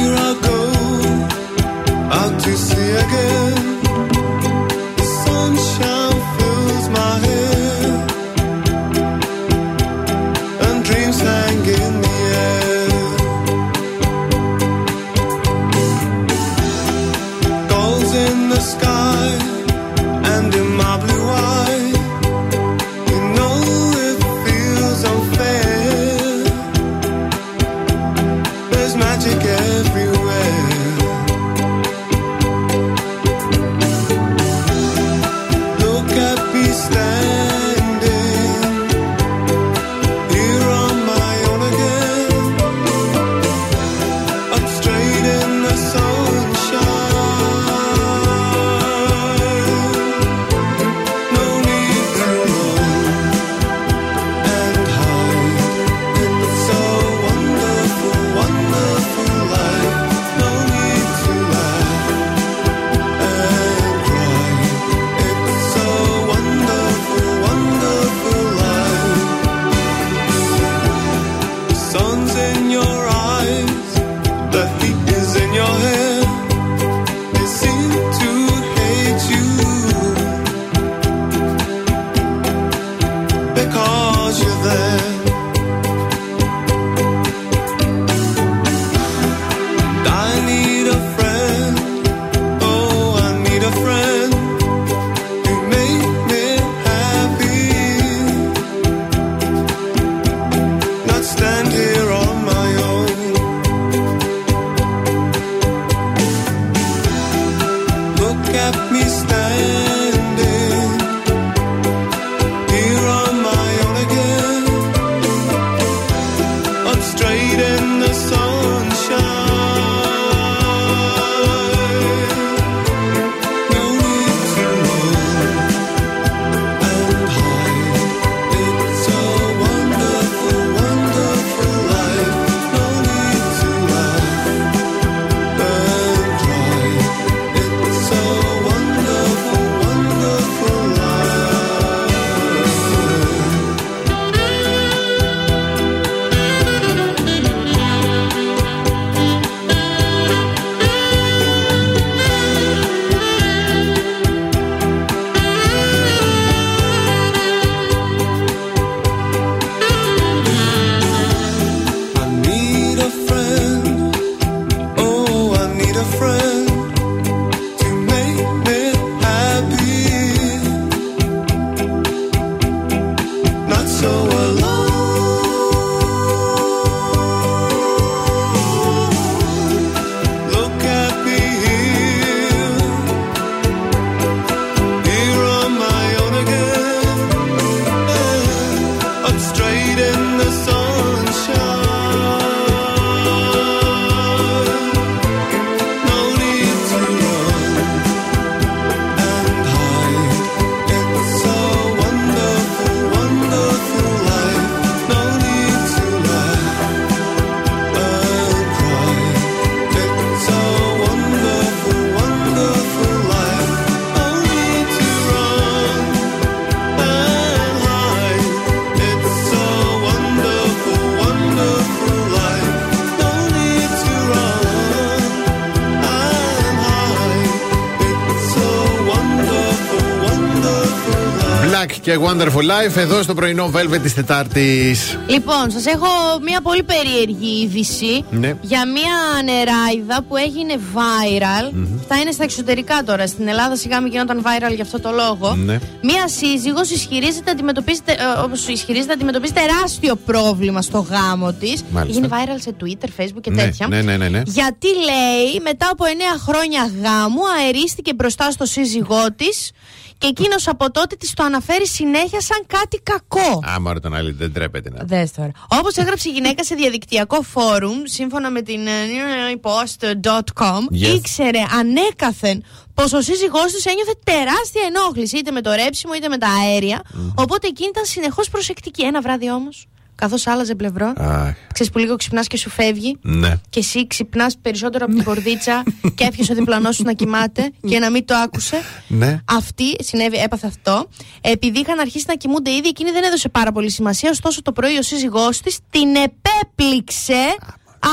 You're ΕΜΑΚ και Wonderful Life εδώ στο πρωινό Velvet της Τετάρτης. Λοιπόν, σας έχω μια πολύ περίεργη είδηση, ναι, για μια νεράιδα που έγινε viral. Mm-hmm. Αυτά είναι στα εξωτερικά τώρα. Στην Ελλάδα σιγά μην γινόταν viral για αυτό το λόγο. Ναι. Μια σύζυγος ισχυρίζεται αντιμετωπίζεται, ε, όπως ισχυρίζεται αντιμετωπίζεται τεράστιο πρόβλημα στο γάμο της. Μάλιστα. Γίνει viral σε Twitter, Facebook και ναι, τέτοια. Ναι, ναι, ναι, ναι. Γιατί λέει μετά από εννέα χρόνια γάμου αερίστηκε μπροστά στο σύζυγό της. Και εκείνος από τότε της το αναφέρει συνέχεια σαν κάτι κακό. Άμα ρε τον άλλη, δεν τρέπεται να. Δες τώρα. Όπως έγραψε η γυναίκα σε διαδικτυακό φόρουμ, σύμφωνα με την έι post τελεία com, yes, ήξερε ανέκαθεν πως ο σύζυγός της ένιωθε τεράστια ενόχληση, είτε με το ρέψιμο είτε με τα αέρια. Mm. Οπότε εκείνη ήταν συνεχώς προσεκτική. Ένα βράδυ όμως, καθώς άλλαζε πλευρό, ah, ξέρεις που λίγο ξυπνάς και σου φεύγει, ναι, και εσύ ξυπνάς περισσότερο από την κορδίτσα και έφυγες ο διπλανός σου να κοιμάται και να μην το άκουσε. Ναι. Αυτή συνέβη, έπαθε αυτό. Επειδή είχαν αρχίσει να κοιμούνται ήδη, εκείνη δεν έδωσε πάρα πολύ σημασία, ωστόσο το πρωί ο σύζυγός της την επέπληξε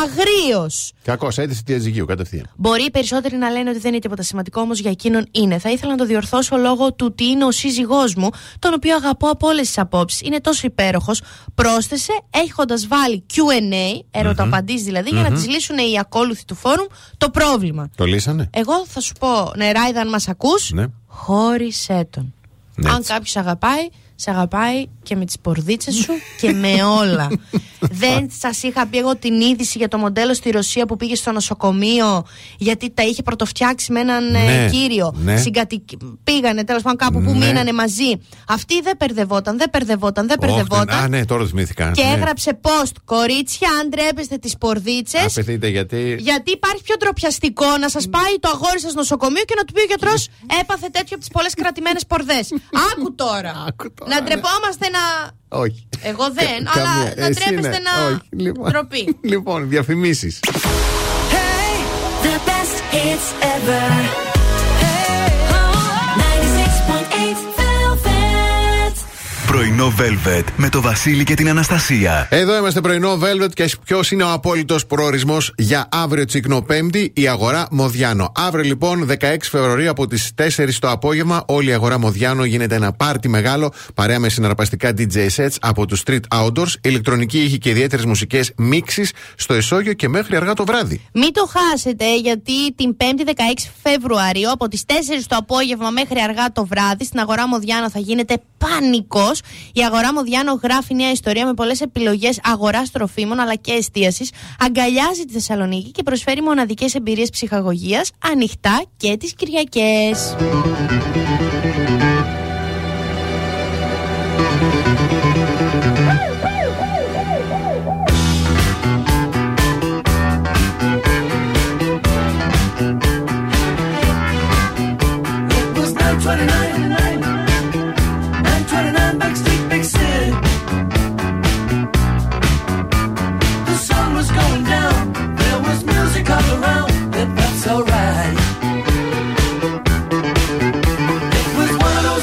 αγρίως. Κακώς, αίτηση διαζυγίου κατευθείαν. Μπορεί οι περισσότεροι να λένε ότι δεν είναι τίποτα σημαντικό, όμως για εκείνον είναι. Θα ήθελα να το διορθώσω λόγω του ότι είναι ο σύζυγός μου, τον οποίο αγαπώ από όλες τις απόψεις. Είναι τόσο υπέροχος. Πρόσθεσε, έχοντας βάλει κιου εν έι, ερωταπαντήσεις δηλαδή, mm-hmm, για να τις λύσουν οι ακόλουθοι του φόρουμ το πρόβλημα. Το λύσανε. Εγώ θα σου πω, νεράιδα, αν μας ακούς, ναι, χώρισέ τον. Ναι. Αν κάποιος αγαπάει, σε αγαπάει και με τις πορδίτσες σου και με όλα. Δεν σας είχα πει εγώ την είδηση για το μοντέλο στη Ρωσία που πήγε στο νοσοκομείο γιατί τα είχε πρωτοφτιάξει με έναν, ναι, κύριο. Ναι. Συγκατι... Πήγανε τέλος πάντων κάπου, ναι, που μείνανε μαζί. Αυτή δεν περδευόταν, δεν περδευόταν, δεν περδευόταν. Α, ναι, τώρα θυμήθηκα. Και έγραψε post. Κορίτσια, αν ντρέπεστε τις πορδίτσες. Απαιτείτε γιατί. Γιατί υπάρχει πιο ντροπιαστικό να σας πάει το αγόρι σας νοσοκομείο και να του πει ο γιατρός έπαθε τέτοιο από τις πολλές κρατημένες πορδές. Άκου τώρα. Να ντρεπόμαστε να. Όχι. Εγώ δεν, Κα, αλλά καμία. Να ντρέπεστε να. Όχι. Λοιπόν. Ντροπή. Λοιπόν, διαφημίσεις. Hey, the best hits ever. Hey, oh, oh. ενενήντα έξι κόμμα οκτώ. Πρωινό Velvet με το Βασίλη και την Αναστασία. Εδώ είμαστε πρωινό Velvet και ποιος είναι ο απόλυτος προορισμός για αύριο Τσικνοπέμπτη, η αγορά Μοδιάνο. Αύριο λοιπόν δεκαέξι Φεβρουαρίου από τις τέσσερις το απόγευμα, όλη η αγορά Μοδιάνο γίνεται ένα πάρτι μεγάλο παρέα με συναρπαστικά ντι τζέι sets από τους Street Outdoors, ηλεκτρονική ήχη και ιδιαίτερες μουσικές μίξεις στο ισόγειο και μέχρι αργά το βράδυ. Μην το χάσετε γιατί την πέμπτη δεκαέξι Φεβρουαρίου από τις τέσσερις το απόγευμα μέχρι αργά το βράδυ στην αγορά Μοδιάνο θα γίνεται πανικός. Η αγορά Μοδιάνο γράφει νέα ιστορία με πολλές επιλογές αγοράς τροφίμων αλλά και εστίασης. Αγκαλιάζει τη Θεσσαλονίκη και προσφέρει μοναδικές εμπειρίες ψυχαγωγίας ανοιχτά και τις Κυριακές. Around, but that's alright. It was one of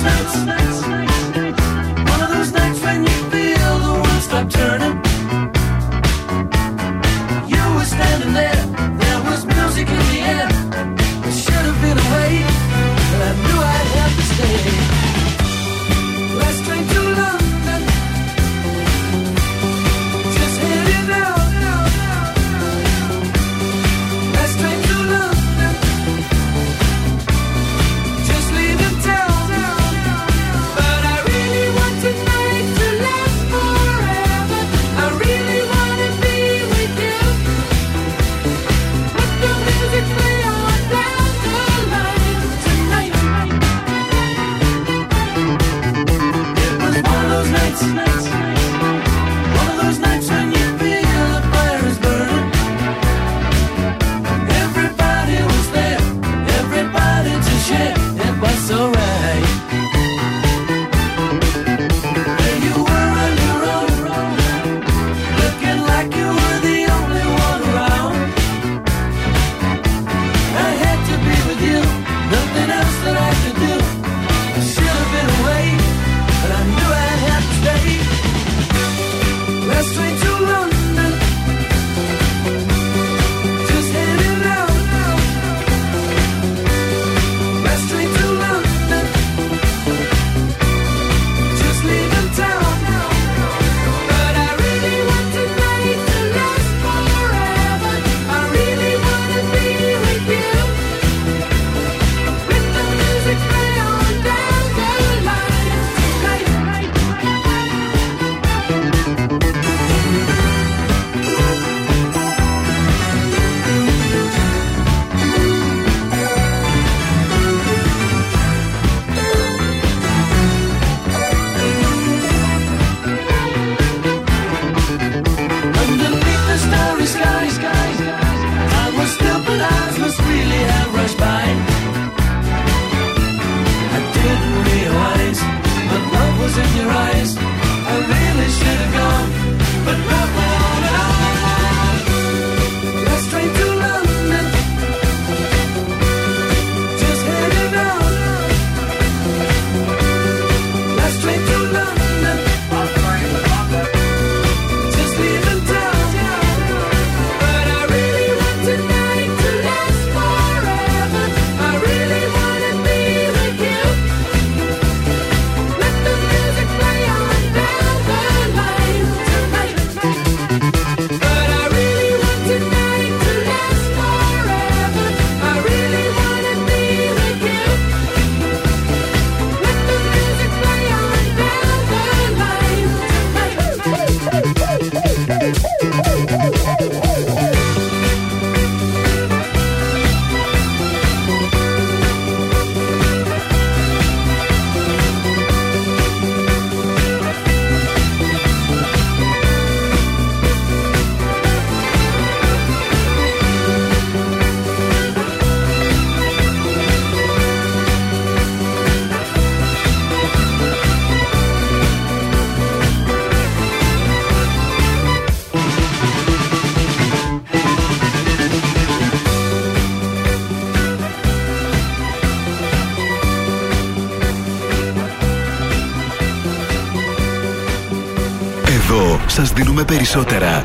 σας δίνουμε περισσότερα.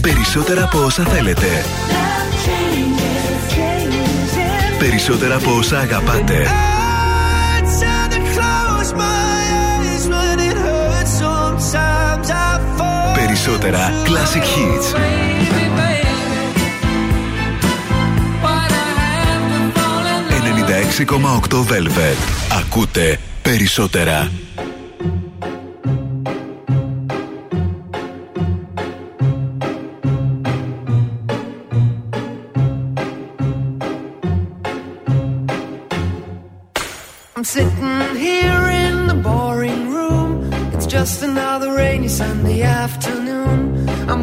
Περισσότερα από όσα θέλετε. Περισσότερα από όσα αγαπάτε. Περισσότερα classic hits. ενενήντα έξι κόμμα οκτώ Velvet. Ακούτε περισσότερα. I'm sitting here in the boring room. It's just another rainy Sunday afternoon. I'm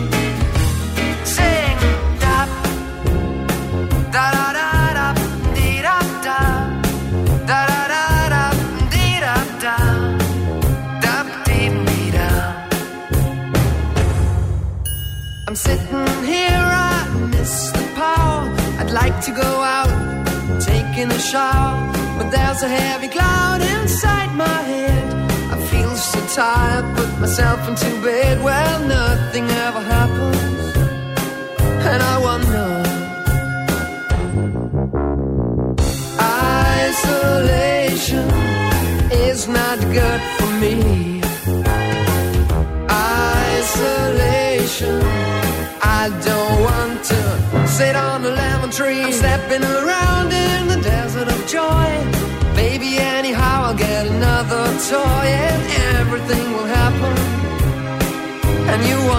Sing da da da da da dee da da da da da da dee da da da dee dee da. I'm sitting here, I miss the power. I'd like to go out, taking a shower, but there's a heavy cloud inside my head. I feel so tired, put myself into bed. Well, nothing ever happens, and I wonder. Isolation is not good for me. Isolation, I don't want to sit on a lemon tree. I'm stepping around in the desert of joy. Baby, anyhow I'll get another toy. And everything will happen, and you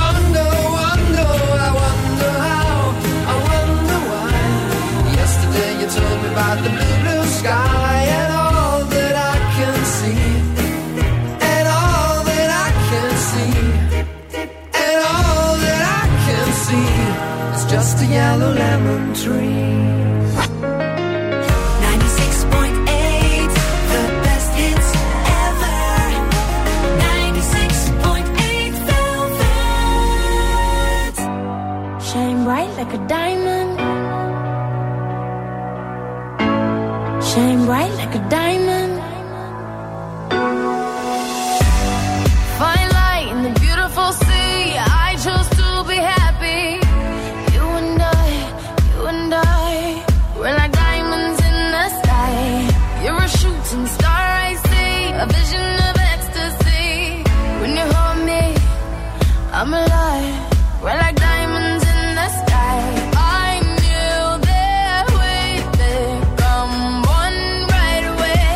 wonder, wonder, I wonder how, I wonder why. Yesterday you told me about the blue, blue sky. And all that I can see, and all that I can see, and all that I can see, just a yellow lemon tree. ninety-six point eight, the best hits ever. ninety-six point eight Velvet. Shine bright like a diamond. Shine bright like a diamond. Fine light in the beautiful sea. I chose to be happy. We're like diamonds in the sky. You're a shooting star, I see. A vision of ecstasy. When you hold me, I'm alive. We're like diamonds in the sky. I knew that we'd become one right away.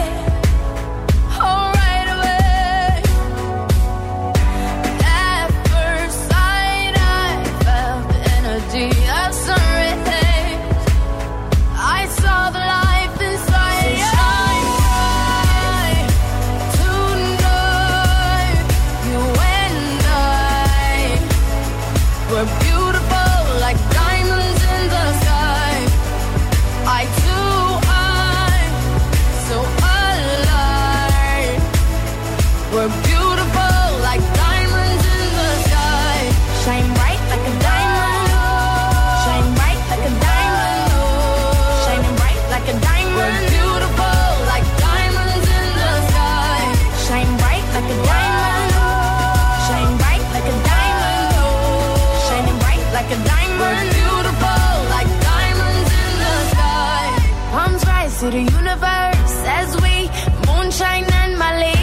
to the universe as we moonshine and Mali.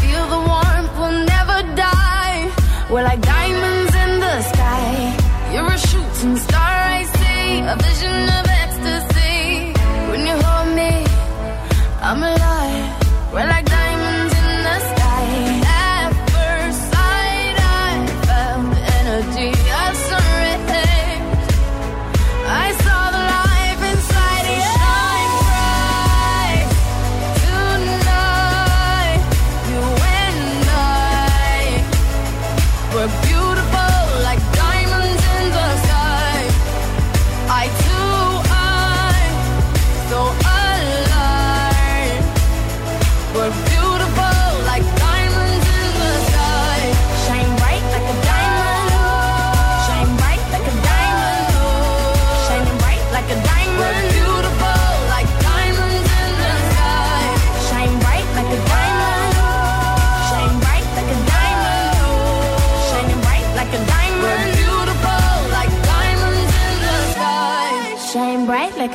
Feel the warmth, we'll never die. We're like diamonds in the sky. You're a shooting star, I see a vision of ecstasy. When you hold me, I'm alive. We're like diamonds in the sky. At first sight, I felt the energy of sunrise. I saw the life inside you. Shine bright tonight. You and I were beautiful like diamonds in the sky. I too am so alive. We're beautiful like diamonds in the sky. Shine bright like a diamond. Shine bright like a diamond. Shine bright like a diamond. We're beautiful like diamonds in the sky. Shine bright like a diamond. Shine bright like a diamond. Shine bright like a diamond. We're beautiful like diamonds in the sky. Shine bright like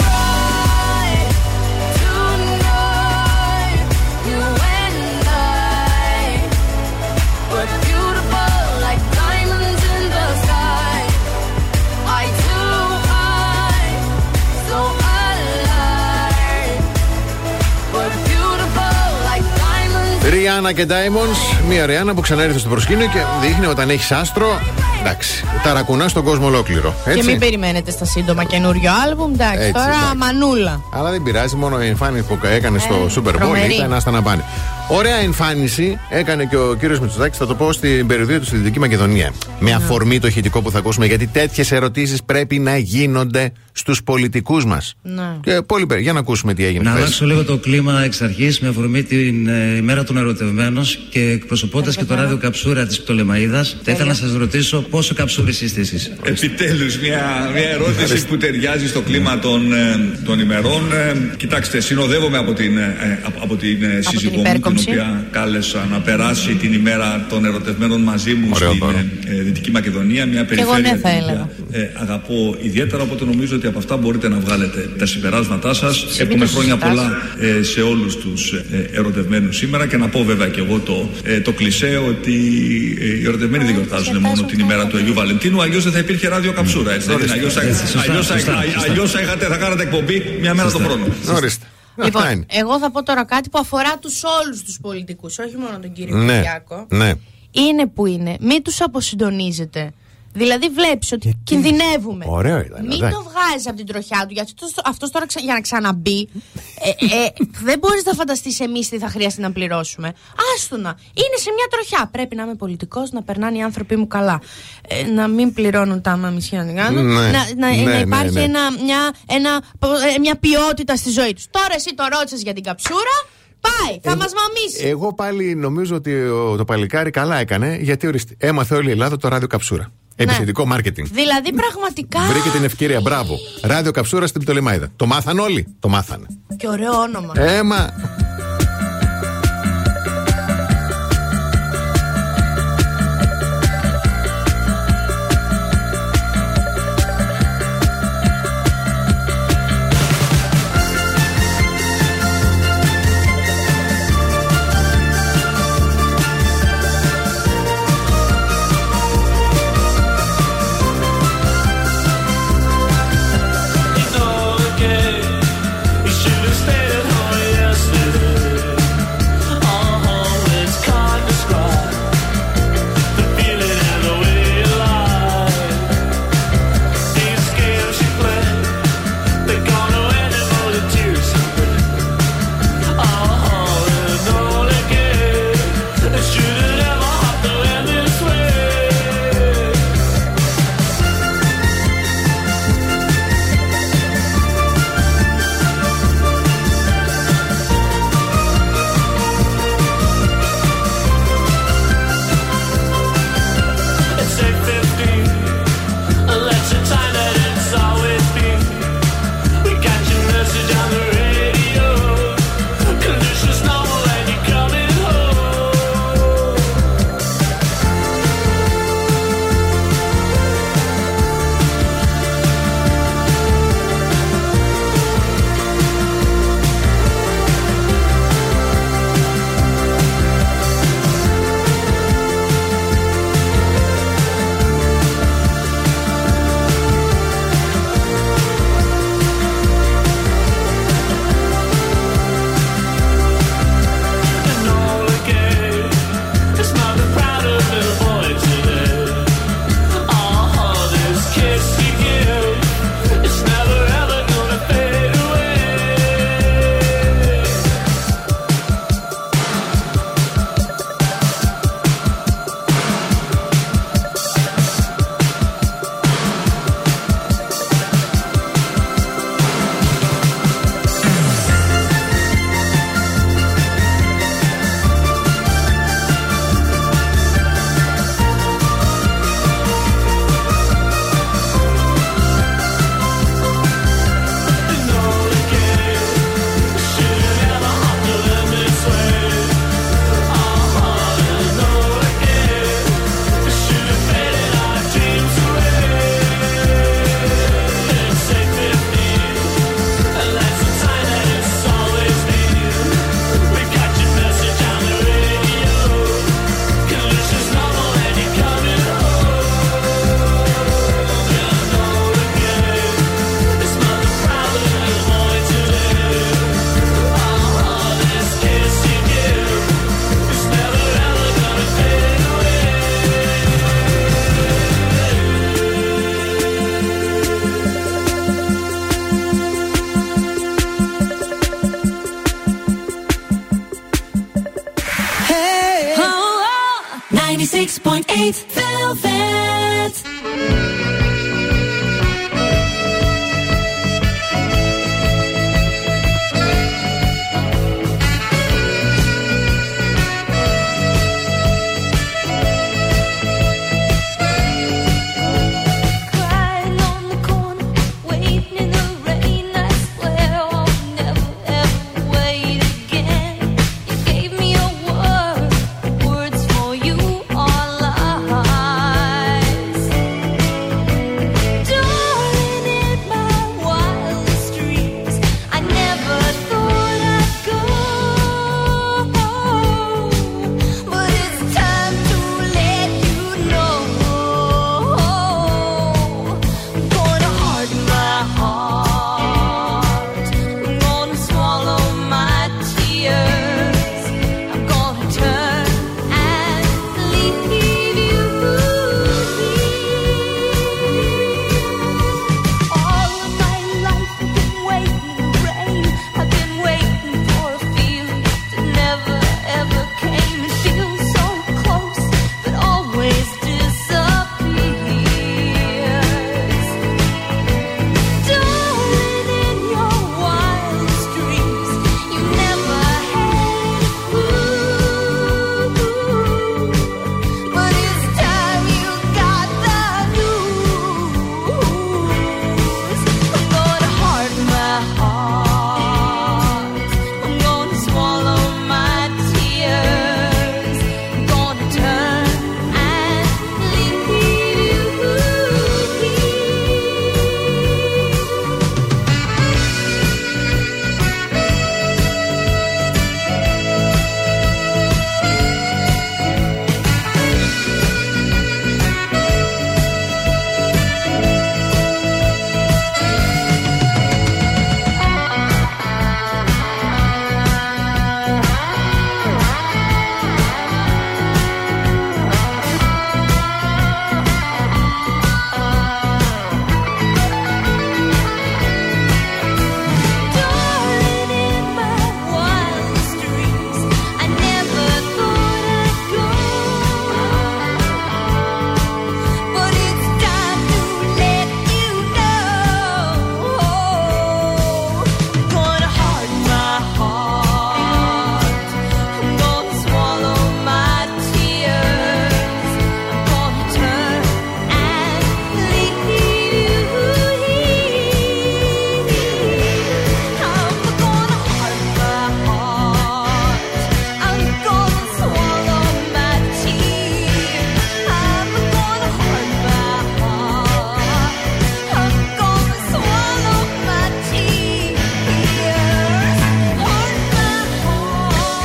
bright tonight. You and I were beautiful like diamonds in the sky. I too high, so alive. We're beautiful like diamonds. Rihanna και Diamonds. Μια Rihanna που ξανά έρθει στο προσκήνιο και δείχνει όταν έχεις άστρο. Εντάξει, ταρακουνά στον κόσμο ολόκληρο. Έτσι? Και μην περιμένετε στα σύντομα καινούριο άλμπουμ. Εντάξει, έτσι, τώρα εντάξει. Μανούλα. Αλλά δεν πειράζει, μόνο η εμφάνιση που έκανε στο ε, Super Bowl ήταν άστα να πάνε. Ωραία εμφάνιση έκανε και ο κύριος Μητσοτάκης, θα το πω, στην περιοδία του στη Δυτική Μακεδονία. Με αφορμή το ηχητικό που θα ακούσουμε, γιατί τέτοιες ερωτήσεις πρέπει να γίνονται στους πολιτικούς μας. Και πολύ πέρα, για να ακούσουμε τι έγινε. Να αλλάξω λίγο το κλίμα εξ αρχής, με αφορμή την ημέρα των ερωτευμένων και εκπροσωπώντας και το ράδιο Καψούρα της Πτολεμαΐδας. Θα ήθελα να σας ρωτήσω πόσο καψούρης είστε εσείς. Επιτέλους, μια, μια ερώτηση που ταιριάζει στο κλίμα των, των ημερών. Κοιτάξτε, συνοδεύομαι από την, από την σύζυγό μου, την οποία κάλεσα να περάσει την ημέρα των ερωτευμένων μαζί μου. Ωραίο, στην ε, Δυτική Μακεδονία, μια περιφέρεια που ναι, ε, αγαπώ ιδιαίτερα, οπότε νομίζω ότι από αυτά μπορείτε να βγάλετε τα συμπεράσματά σας. Εύχομαι χρόνια πολλά ε, σε όλους τους ε, ερωτευμένους σήμερα και να πω βέβαια και εγώ το, ε, το κλισέ ότι ε, οι ερωτευμένοι δεν γιορτάζουν μόνο την ημέρα του Αγίου Βαλεντίνου, αλλιώς δεν θα υπήρχε ράδιο Καψούρα. Αλλιώς θα κάνατε εκπομπή μια μέρα τον χρόνο. Λοιπόν, εγώ θα πω τώρα κάτι που αφορά τους όλους τους πολιτικούς, όχι μόνο τον κύριο ναι, Κυριάκο. Ναι. Είναι που είναι, μην τους αποσυντονίζετε. Δηλαδή βλέπεις ότι γιατί κινδυνεύουμε. Ωραίο ήταν. Μην το βγάζεις από την τροχιά του, γιατί αυτός τώρα ξα... για να ξαναμπεί ε, ε, δεν μπορείς να φανταστείς εμείς τι θα χρειαστεί να πληρώσουμε. Άστονα, είναι σε μια τροχιά. Πρέπει να είμαι πολιτικός, να περνάνε οι άνθρωποι μου καλά, ε, να μην πληρώνουν τα άμα μισή να, ναι, να, να, ναι, να υπάρχει ναι, ναι. Ένα, μια, ένα, μια ποιότητα στη ζωή τους. Τώρα εσύ το ρώτησες για την καψούρα. Πάει, θα ε, μας μαμίσει. Εγώ πάλι νομίζω ότι ο, το παλικάρι καλά έκανε, γιατί οριστη, έμαθε όλη η Ελλάδα το ράδιο Καψούρα. Επιθετικό μάρκετινγκ. Ναι. Δηλαδή πραγματικά. Βρήκε την ευκαιρία, μπράβο. Ράδιο Καψούρα στην Πτολεμαΐδα. Το μάθαν όλοι. Το μάθανε. Και ωραίο όνομα. Έμα. Stayed at home yesterday.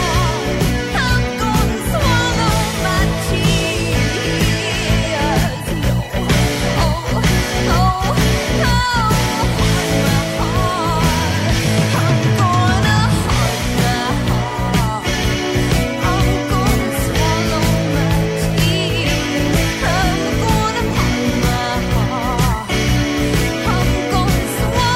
ενενήντα έξι κόμμα οκτώ Velvet.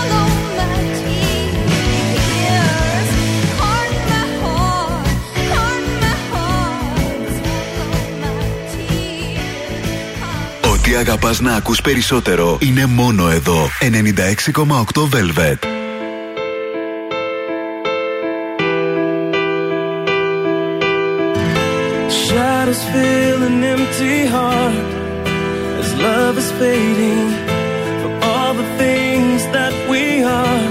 Αγαπάς να ακούς περισσότερο, είναι μόνο εδώ. ενενήντα έξι κόμμα οκτώ Velvet. Shot is filled an empty heart as love is fading for all the things that we are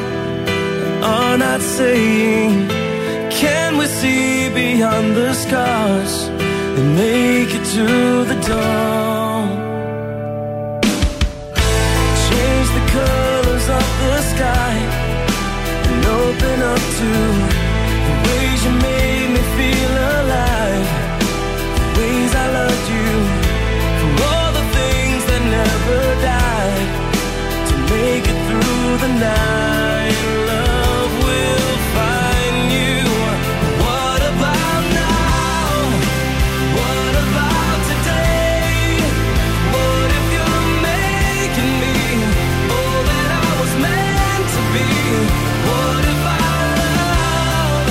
and are not saying. Can we see beyond the scars and make it to the dawn? Sky and open up to the ways you made me feel alive, the ways I loved you, for all the things that never die, to make it through the night. Love will find you. What about now? What about today? What if you're making me all that I was made? What if our love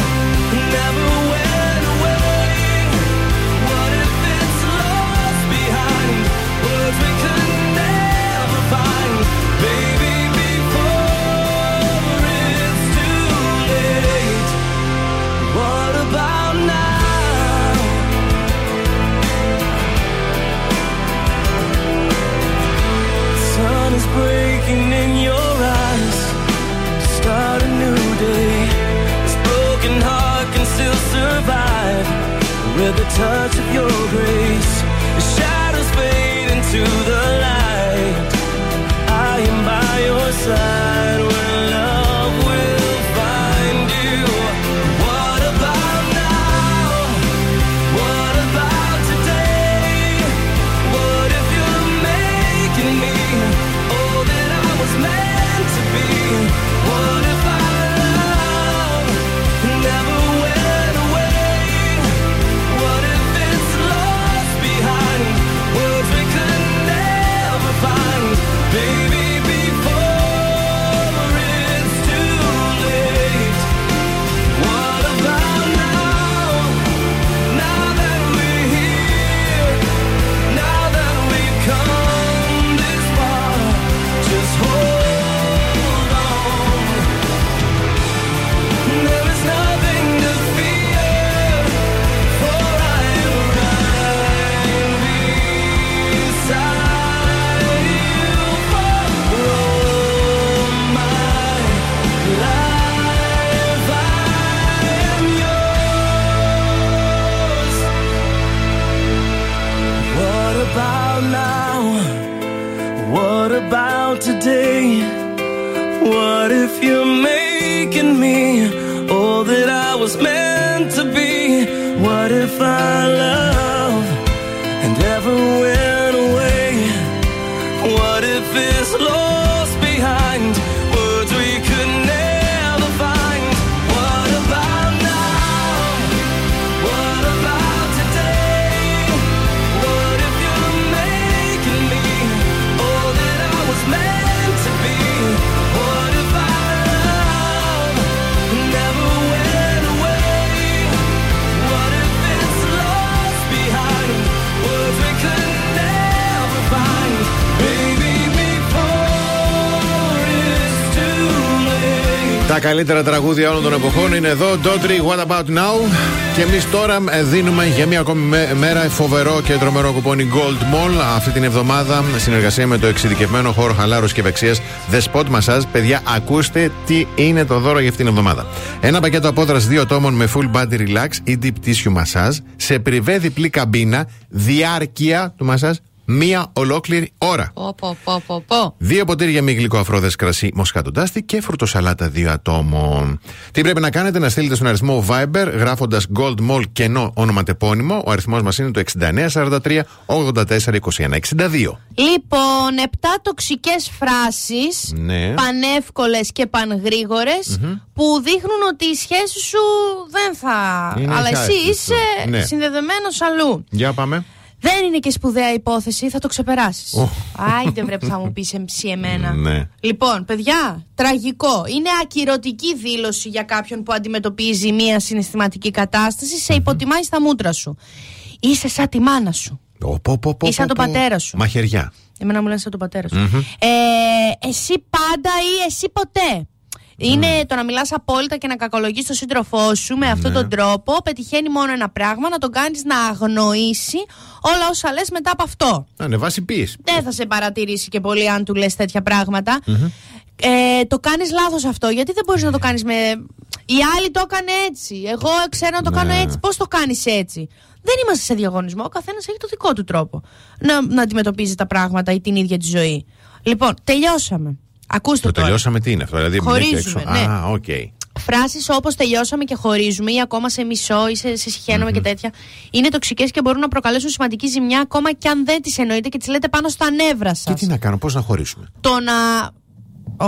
never went away? What if it's love? looking in your eyes to start a new day. This broken heart can still survive with the touch of your grace. The shadows fade into the light. I am by your side when love will find you. What about now? What about today? What if you're making me all that I was meant to be? What if our love never went away? What if it's lost behind words we could never find? Baby, about today, what if you're making me all that I was meant to be? What if our love and ever went away? What if it's lost behind words we could never find? What about now? What about today? What if you're making me all that meant to be? What if our love never went away? What if it's lost behind words we could never find? Baby, before it's too late. Τα καλύτερα τραγούδια όλων των εποχών είναι εδώ. Ντότρι, What About Now. Και εμείς τώρα δίνουμε για μία ακόμη μέρα φοβερό και τρομερό κουπόνι Gold Mall. Αυτή την εβδομάδα συνεργασία με το εξειδικευμένο χώρο χαλάρωσης και επεξίας The Spot Massage. Παιδιά, ακούστε τι είναι το δώρο για αυτήν την εβδομάδα. Ένα πακέτο απόδρας δύο τόμων με full body relax ή deep tissue massage σε πριβέ διπλή καμπίνα, διάρκεια του massage μία ολόκληρη ώρα. Πω, πω, πω, πω. Δύο ποτήρια με γλυκό αφρόδες κρασί μοσχατοντάστη και φρουτοσαλάτα δύο ατόμων. Τι πρέπει να κάνετε? Να στείλετε στον αριθμό Viber γράφοντας Gold Mall κενό ονοματεπώνυμο. Ο αριθμός μας είναι το έξι εννιά τέσσερα τρία ογδόντα τέσσερα είκοσι ένα εξήντα δύο. Λοιπόν, επτά τοξικές φράσεις, ναι, πανεύκολες και πανγρήγορες, mm-hmm, που δείχνουν ότι η σχέση σου δεν θα. Είναι αλλά εσύ είσαι, ναι, συνδεδεμένος αλλού. Για πάμε. Δεν είναι και σπουδαία υπόθεση, θα το ξεπεράσεις. Oh. Άιντε βρε που θα μου πεις εμψή εμένα. Ναι. Λοιπόν, παιδιά, τραγικό. Είναι ακυρωτική δήλωση για κάποιον που αντιμετωπίζει μία συναισθηματική κατάσταση. Σε υποτιμάει στα μούτρα σου. Είσαι σαν τη μάνα σου. Oh, oh, oh, oh, Είσαι σαν τον πατέρα σου. Μαχαιριά. Εμένα μου λένε σαν τον πατέρα σου. Mm-hmm. Ε, εσύ πάντα ή εσύ ποτέ. Είναι mm. το να μιλάς απόλυτα και να κακολογείς τον σύντροφό σου με αυτόν, ναι, τον τρόπο. Πετυχαίνει μόνο ένα πράγμα, να τον κάνεις να αγνοήσει όλα όσα λες μετά από αυτό. Να ανεβάσει πίεση. Δεν θα σε παρατηρήσει και πολύ αν του λες τέτοια πράγματα. Mm-hmm. Ε, το κάνεις λάθος αυτό, γιατί δεν μπορείς, ναι, να το κάνεις με. Οι άλλοι το έκανε έτσι. Εγώ ξέρω να το, ναι, κάνω έτσι. Πώς το κάνεις έτσι? Δεν είμαστε σε διαγωνισμό. Ο καθένας έχει το δικό του τρόπο να, να αντιμετωπίζει τα πράγματα ή την ίδια τη ζωή. Λοιπόν, τελειώσαμε. Ακούστε το τώρα. Τελειώσαμε, τι είναι αυτό? Δηλαδή, χωρίζουμε. Ναι. Α, okay. Φράσεις όπως τελειώσαμε και χωρίζουμε ή ακόμα σε μισό ή σε, σε συχαίνομαι, mm-hmm, και τέτοια είναι τοξικές και μπορούν να προκαλέσουν σημαντική ζημιά ακόμα και αν δεν τις εννοείτε και τις λέτε πάνω στα νεύρα σας. Και τι να κάνω, πώς να χωρίσουμε? Το να.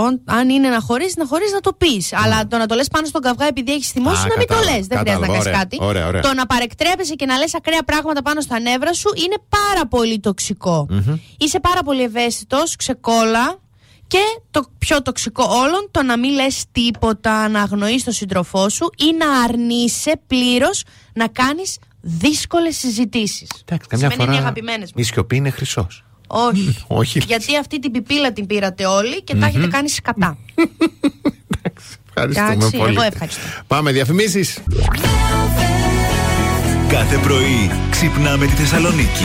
Ο, αν είναι να χωρίσεις, να χωρίσεις να το πεις. Mm. Αλλά το να το λες πάνω στον καυγά επειδή έχεις θυμώσει, να μην κατάλω, το λες. Δεν χρειάζεται να κάνεις κάτι. Ωραία, ωραία. Το να παρεκτρέπεσαι και να λες ακραία πράγματα πάνω στα νεύρα σου είναι πάρα πολύ τοξικό. Mm-hmm. Είσαι πάρα πολύ ευαίσθητος, ξεκόλα. Και το πιο τοξικό όλων, το να μην λες τίποτα, να αγνοείς τον σύντροφό σου ή να αρνείσαι πλήρως να κάνεις δύσκολες συζητήσεις. Εντάξει, καμιά σημαίνει φορά η σιωπή είναι χρυσός. Όχι, όχι, γιατί αυτή την πιπίλα την πήρατε όλοι και mm-hmm. τα έχετε κάνει σκατά. Εντάξει, ευχαριστούμε. Εντάξει, πολύ. Εγώ ευχαριστώ. Πάμε διαφημίσεις. Κάθε πρωί ξυπνάμε τη Θεσσαλονίκη.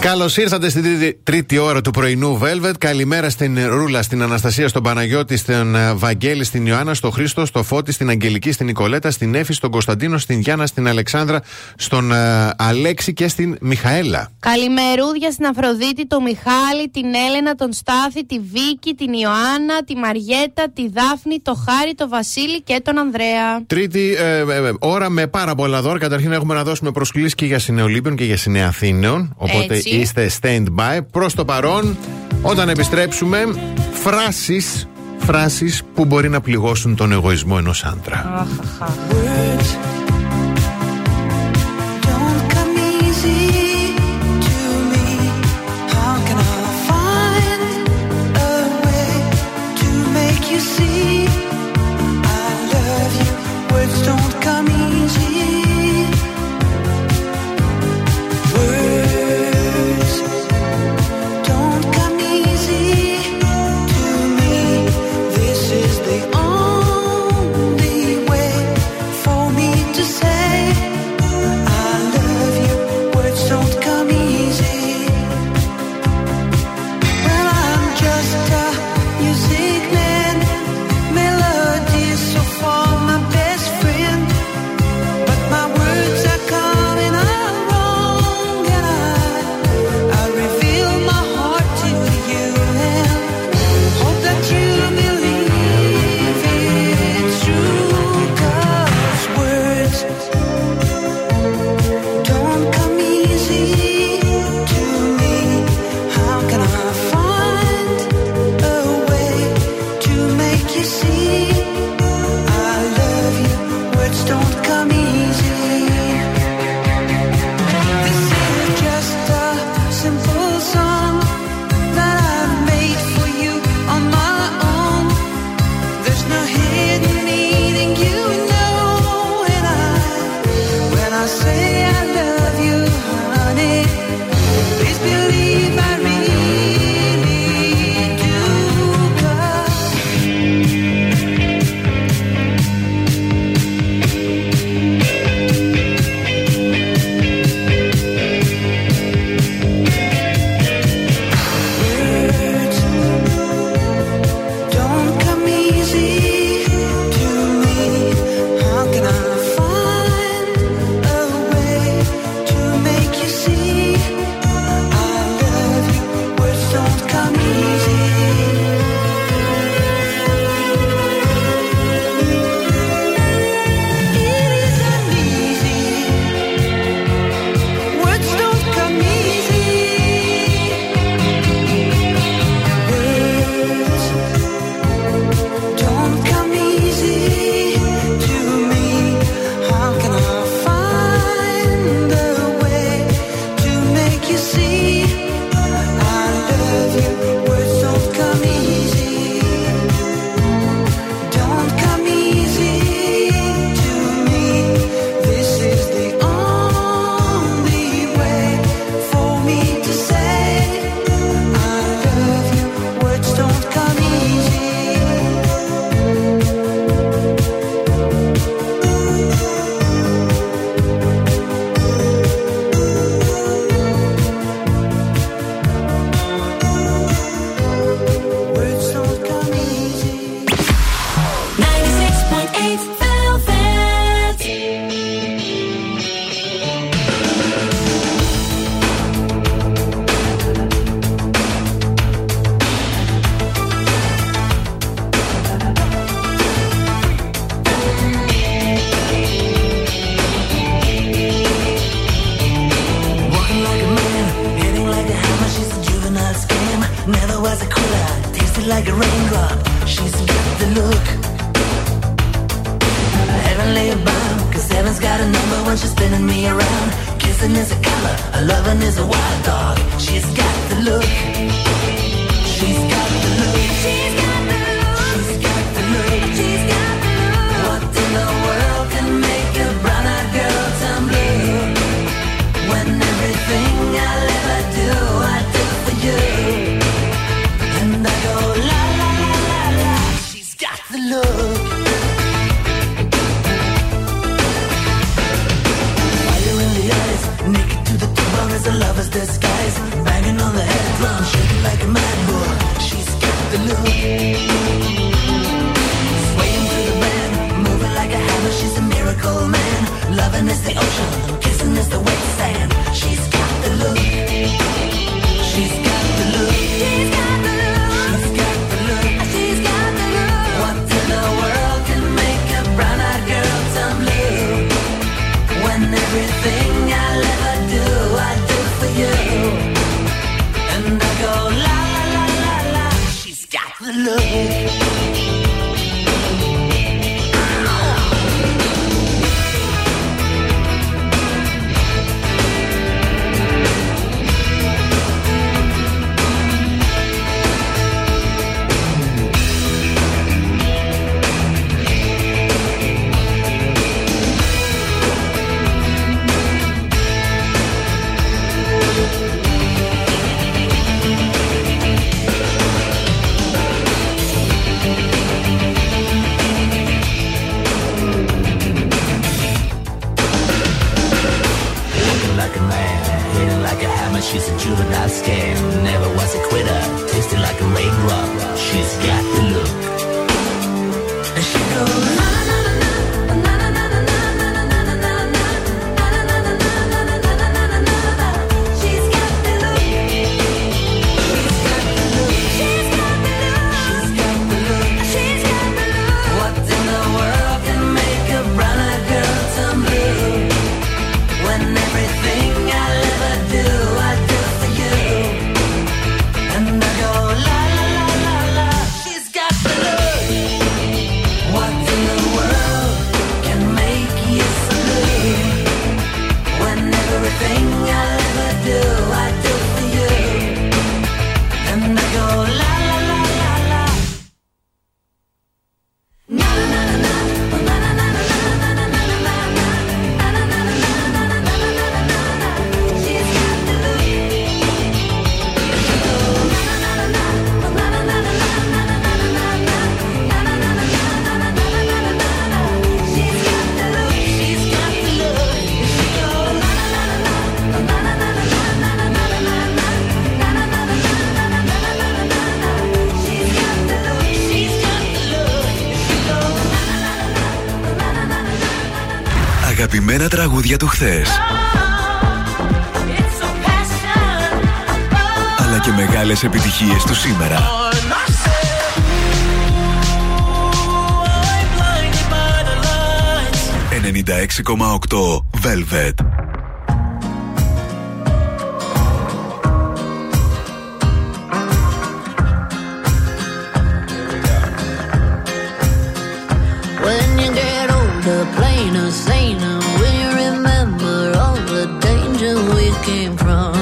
Καλώς ήρθατε στην τρίτη, τρίτη ώρα του πρωινού Velvet. Καλημέρα στην Ρούλα, στην Αναστασία, στον Παναγιώτη, στον Βαγγέλη, στην Ιωάννα, στον Χρήστο, στον Φώτη, στην Αγγελική, στην Νικολέτα, στην Έφη, στον Κωνσταντίνο, στην Γιάννα, στην Αλεξάνδρα, στον α, Αλέξη και στην Μιχαέλα. Καλημερούδια στην Αφροδίτη, τον Μιχάλη, την Έλενα, τον Στάθη, τη Βίκη, την Ιωάννα, τη Μαριέτα, τη Δάφνη, το Χάρη, τον Βασίλη και τον Ανδρέα. Τρίτη ε, ε, ώρα με πάρα πολλά δώρα. Καταρχήν έχουμε να δώσουμε προσκλήσεις και για Συνεολήπιον και για Συνεαθήνεων. Οπότε έτσι. Είστε stand-by. Προς το παρόν, όταν επιστρέψουμε, φράσεις, φράσεις που μπορεί να πληγώσουν τον εγωισμό ενός άντρα. Look, scam, never was a quitter. Tasted like a raindrop, she's got the look. And she goes na na na na na na na na na na na na na na na na na na. She's got the look. She's got the look. She's got the look. She's got the look. She's got the look. What in the world can make a brown-eyed girl turn blue? When everything I'll ever do. Αγαπημένα τραγούδια του χθες, oh, αλλά και μεγάλες επιτυχίες του σήμερα. ενενήντα έξι κόμμα οκτώ Velvet. When you get older, plainer, saner. Came from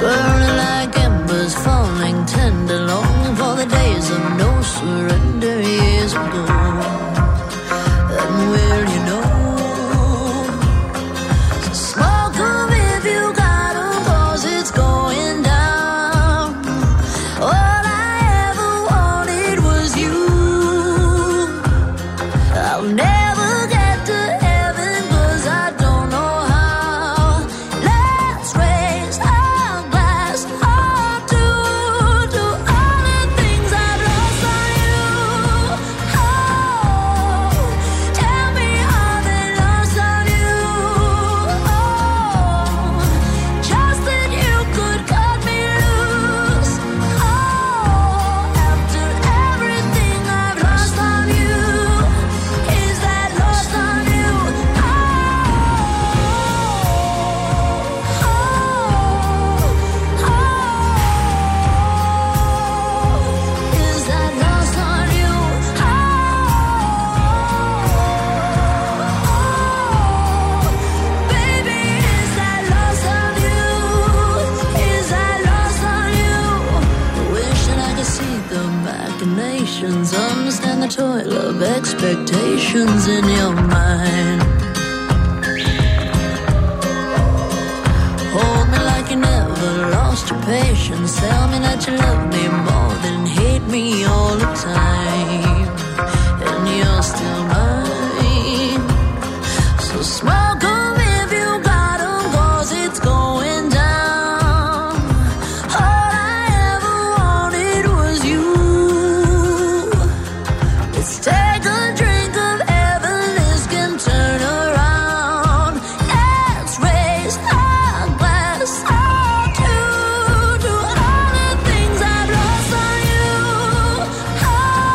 burning like embers, falling tender, longing for the days of no surrender years ago. And will you know? So smoke 'em if you got 'em, 'cause it's going down. All I ever wanted was you. I'll never. Toil of expectations in your mind. Hold me like you never lost your patience. Tell me that you love me more than hate me all the time. And you're still mine. So smoke 'em if you got 'em, 'cause it's going down. All I ever wanted was you. Take a drink of heaven, this can turn around. Let's raise our glass up to, to all the things I've lost on you. Oh.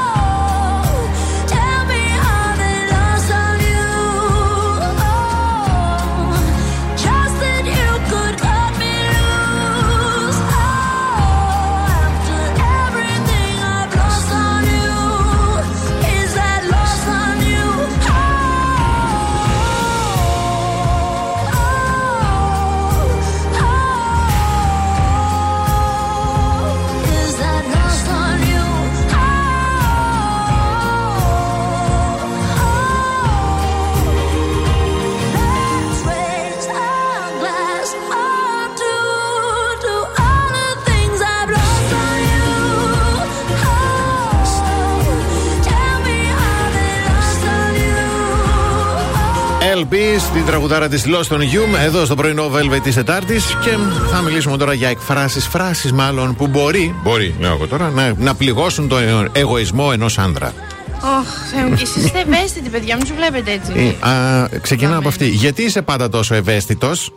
Help Us, την τραγουδάρα της Lost on You, εδώ στο πρωινό Velvet της Τετάρτης. Και θα μιλήσουμε τώρα για εκφράσεις, φράσεις μάλλον, που μπορεί, μπορεί ναι, εγώ τώρα, να, να πληγώσουν τον εγωισμό ενός άντρα. Oh, εσείς είστε ευαίσθητοι, παιδιά, μην σου βλέπετε έτσι. Α, ξεκινάω από αυτή. Γιατί είσαι πάντα τόσο ευαίσθητος?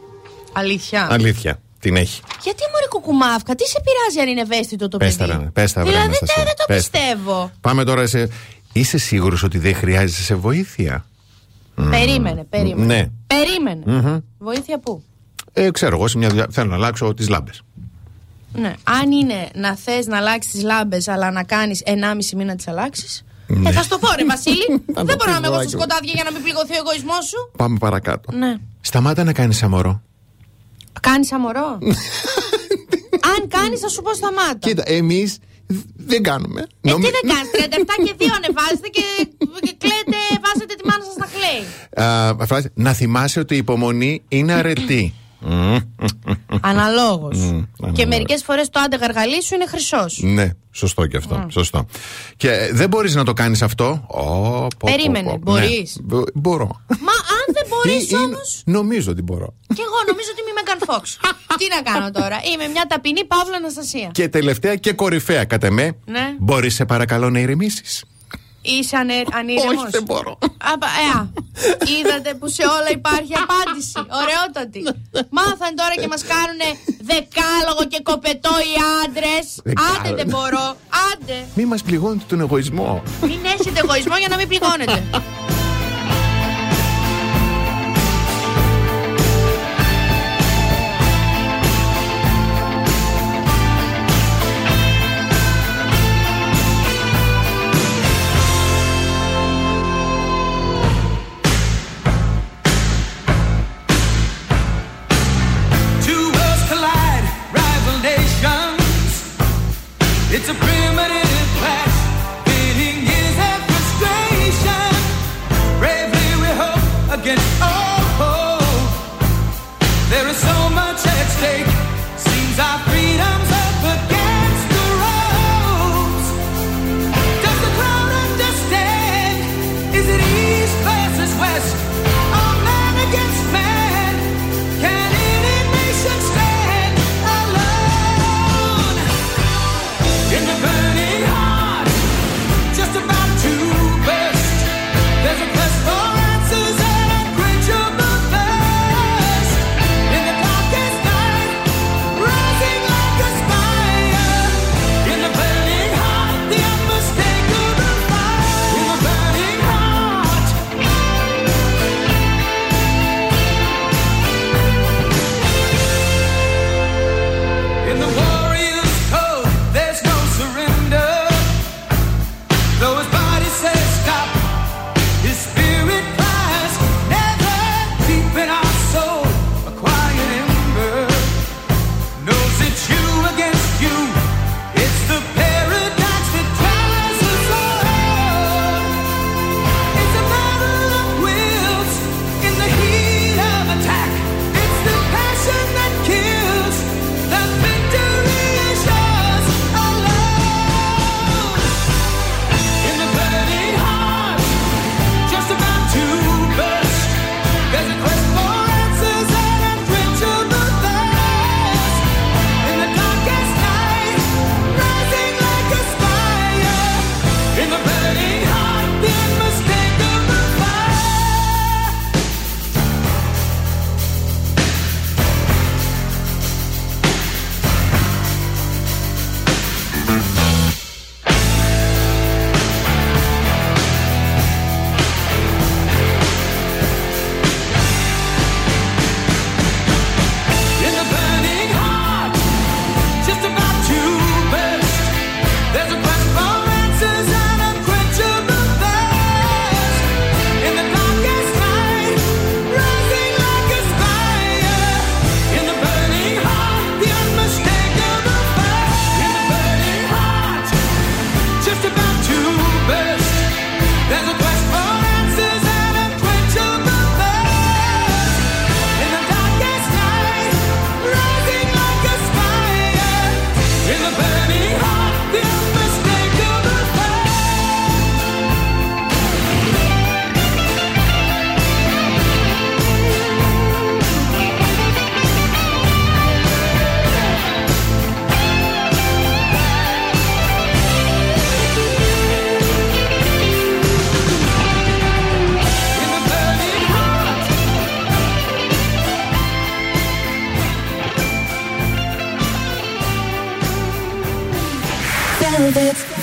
Αλήθεια. Αλήθεια. Την έχει. Γιατί μωρή κουκουμάφκα, τι σε πειράζει αν είναι ευαίσθητο το παιδί? Πέσταρα, πέσταρα. Δηλαδή δεν το πέστα. πιστεύω. Πάμε τώρα σε. Είσαι σίγουρος ότι δεν χρειάζεσαι σε βοήθεια? Περίμενε, περίμενε. Ναι. Περίμενε. Mm-hmm. Βοήθεια πού? Ε, ξέρω εγώ, σε μια δουλειά θέλω να αλλάξω τις λάμπες. Ναι. Αν είναι να θες να αλλάξεις τις λάμπες, αλλά να κάνεις ενάμιση μήνα τις αλλάξεις. Ναι. Ε, θα στο πω, ρε Βασίλη. Δεν μπορώ να είμαι εγώ στο σκοτάδι για να μην πληγωθεί ο εγωισμός σου. Πάμε παρακάτω. Ναι. Σταμάτα να κάνεις αμορό. Κάνεις αμορό? Αν κάνεις, θα σου πω σταμάτα. Κοίτα, εμείς δεν κάνουμε. Ε, Νομι... τι δεν κάνεις, τριάντα επτά και δύο ανεβάζετε και, και κλαίτε, βάζετε τη μάνα σας να κλαίει. Uh, να θυμάσαι ότι η υπομονή είναι αρετή. Αναλόγως. Mm, και μερικές φορές το άντε γαργαλί σου είναι χρυσός. Ναι, σωστό και αυτό. Mm. Σωστό. Και ε, δεν μπορείς να το κάνεις αυτό. Oh, πω, περίμενε, πω, πω. μπορείς. Ναι. Μπορώ. Μα αν δεν μπορείς όμως. Νομίζω ότι μπορώ. Και εγώ νομίζω ότι μη Μέγαν Φόξ. Τι να κάνω τώρα. Είμαι μια ταπεινή Παύλα Αναστασία. Και τελευταία και κορυφαία κατά με. Ναι. Μπορείς σε παρακαλώ να ηρεμήσεις? Είσαι ανε... ανήρεμος? Όχι, δεν μπορώ. Απα... Ε, είδατε που σε όλα υπάρχει απάντηση. Ωραιότατη. Μάθαν τώρα και μας κάνουνε δεκάλογο και κοπετό οι άντρες. Άντε δεν μπορώ. Άντε. Μην μας πληγώνετε τον εγωισμό. Μην έχετε εγωισμό για να μην πληγώνετε. It's a primitive clash, feeling is a frustration.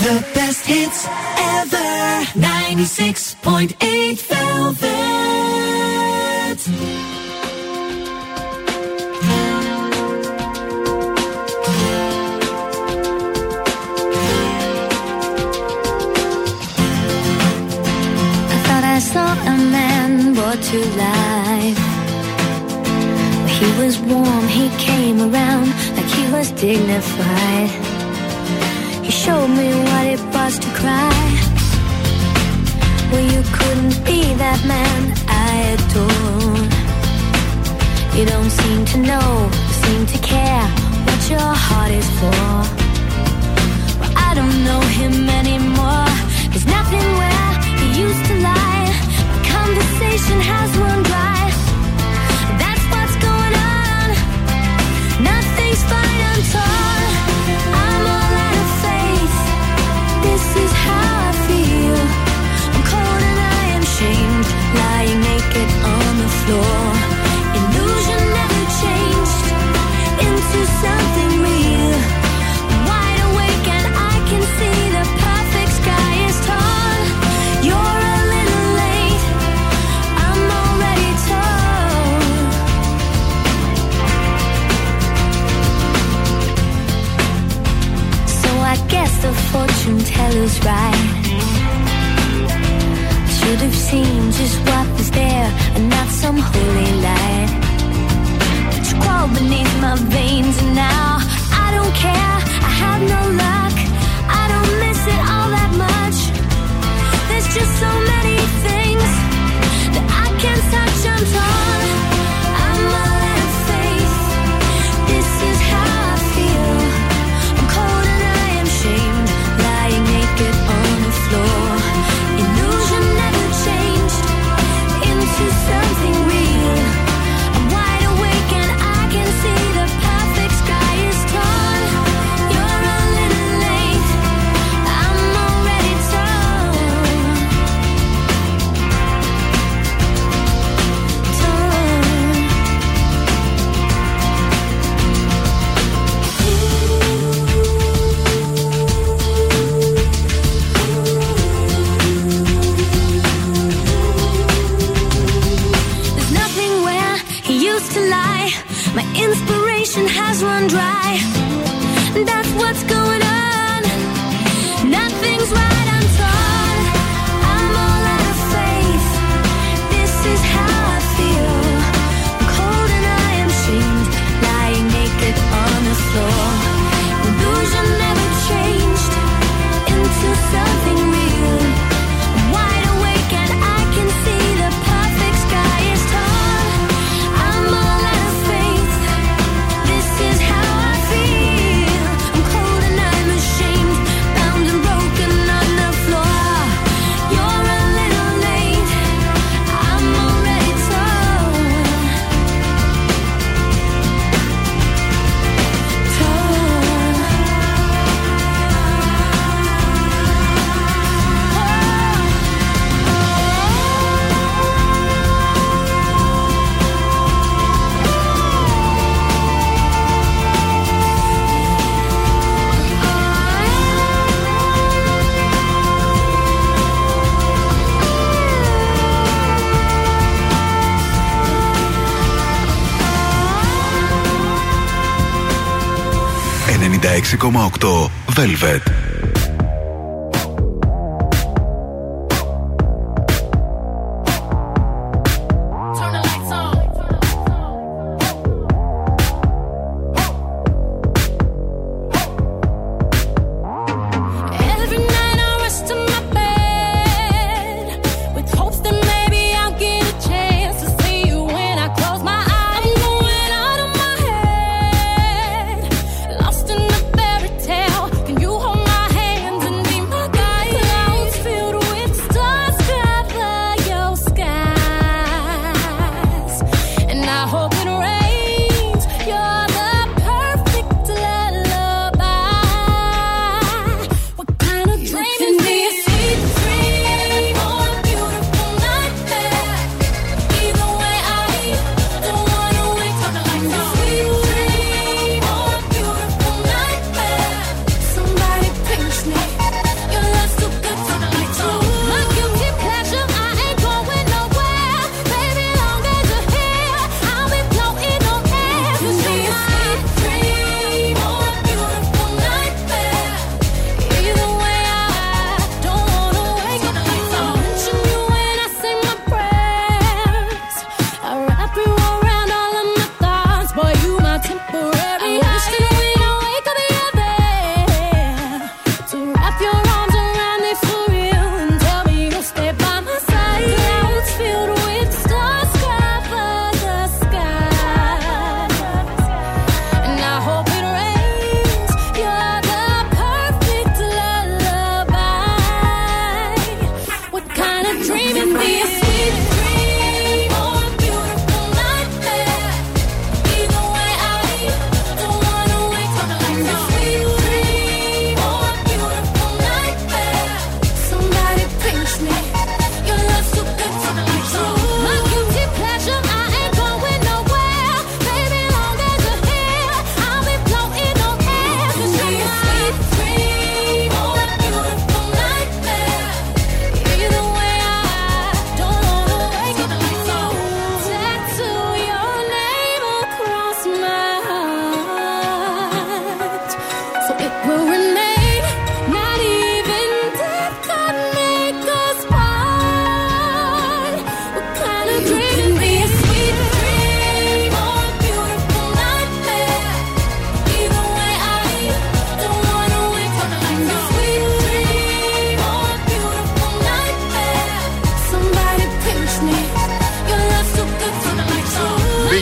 The best hits ever. ninety-six point eight Velvet. I thought I saw a man brought to life. He was warm, he came around like he was dignified. He showed me what it was to cry. Well, you couldn't be that man I adore. You don't seem to know, seem to care what your heart is for. Well, I don't know him anymore. There's nothing where he used to lie. My conversation has run dry. Nothing's fine, I'm torn. I'm all out of faith. This is how I feel. I'm cold and I am shamed, lying naked on the floor. Illusion never changed into something real. I'm wide awake and I can see the perfect sky is torn. You're a little late. I'm already torn. I guess the fortune teller's right. Should have seen just what was there and not some holy light. But you crawled beneath my veins and now I don't care, I have no luck. I don't miss it all that much. There's just so many things that I can't touch, I'm torn. I'm all out of faith. This is how I feel. I'm cold and shamed, lying naked on the floor. Illusion never changed into something real. I'm wide awake and I can see the perfect sky is torn. You're a little late. I'm already torn. Torn. My inspiration has run dry. That's what's going on. Nothing's right, I'm torn. I'm all out of faith. This is how I feel. I'm cold and I am shamed, lying naked on the floor. Illusion never changed into something real. I'm wide awake and I can see the perfect sky is torn. I'm all out of faith. This is how I feel. I'm cold and I'm ashamed, bound and broken on the floor. You're a little late. I'm already ενενήντα έξι κόμμα οκτώ Velvet. You hold my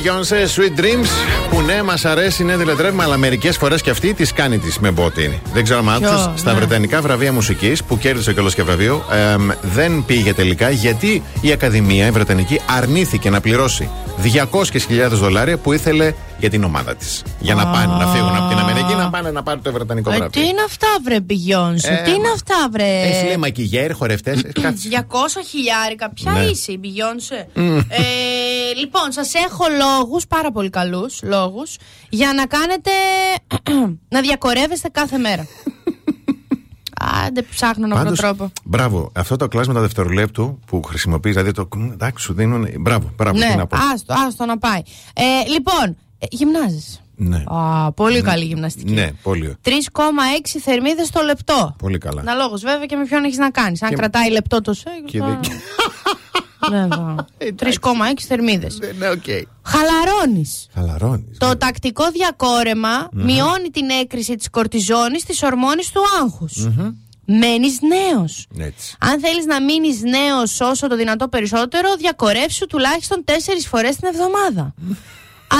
Beyoncé, Sweet Dreams. Που ναι, μας αρέσει, ναι, δηλετρεύουμε, αλλά μερικές φορές και αυτή τις κάνει τις με μπότι. Δεν ξέρω αν άκουσες, στα Βρετανικά βραβεία μουσικής που κέρδισε κιόλας και βραβείο, εμ, δεν πήγε τελικά γιατί η Ακαδημία, η Βρετανική, αρνήθηκε να πληρώσει διακόσιες χιλιάδες δολάρια που ήθελε για την ομάδα της. Για να πάνε, να φύγουν από την Αμερική, να πάνε να πάρουν το βρετανικό βραβείο. Τι είναι αυτά, βρε Beyoncé, τι είναι αυτά, βρε. Εσύ λέει μακιγέρ, χορευτές. διακόσια χιλιάρικα, ποια είσαι η Beyoncé. Λοιπόν, σας έχω λόγους, πάρα πολύ καλούς λόγους, για να κάνετε, να διακορεύεστε κάθε μέρα. Άντε, ψάχνω να βρω τρόπο. Μπράβο, αυτό το κλάσμα δευτερολέπτου που χρησιμοποιείς, δηλαδή το εντάξει, σου δίνουν. Μπράβο, μπράβο, τι να πω. Άστο, άστο να πάει. Ε, λοιπόν, γυμνάζεις. Ναι. Α, πολύ ναι. Καλή γυμναστική. Ναι, πολύ. τρεις κόμμα έξι θερμίδες το λεπτό. Πολύ καλά. Αναλόγως βέβαια και με ποιον έχεις να κάνεις. Αν και... κρατάει λεπτό το σέγγι. Και... Θα... τρεις κόμμα έξι θερμίδες. Ναι, okay. Χαλαρώνεις. Χαλαρώνεις. Το βέβαια. Τακτικό διακόρεμα mm-hmm. μειώνει την έκρηση της κορτιζόνης, της ορμόνης του άγχους. Mm-hmm. Μένεις νέος. Έτσι. Αν θέλεις να μείνεις νέος όσο το δυνατό περισσότερο, διακορεύσου τουλάχιστον τέσσερις φορές την εβδομάδα.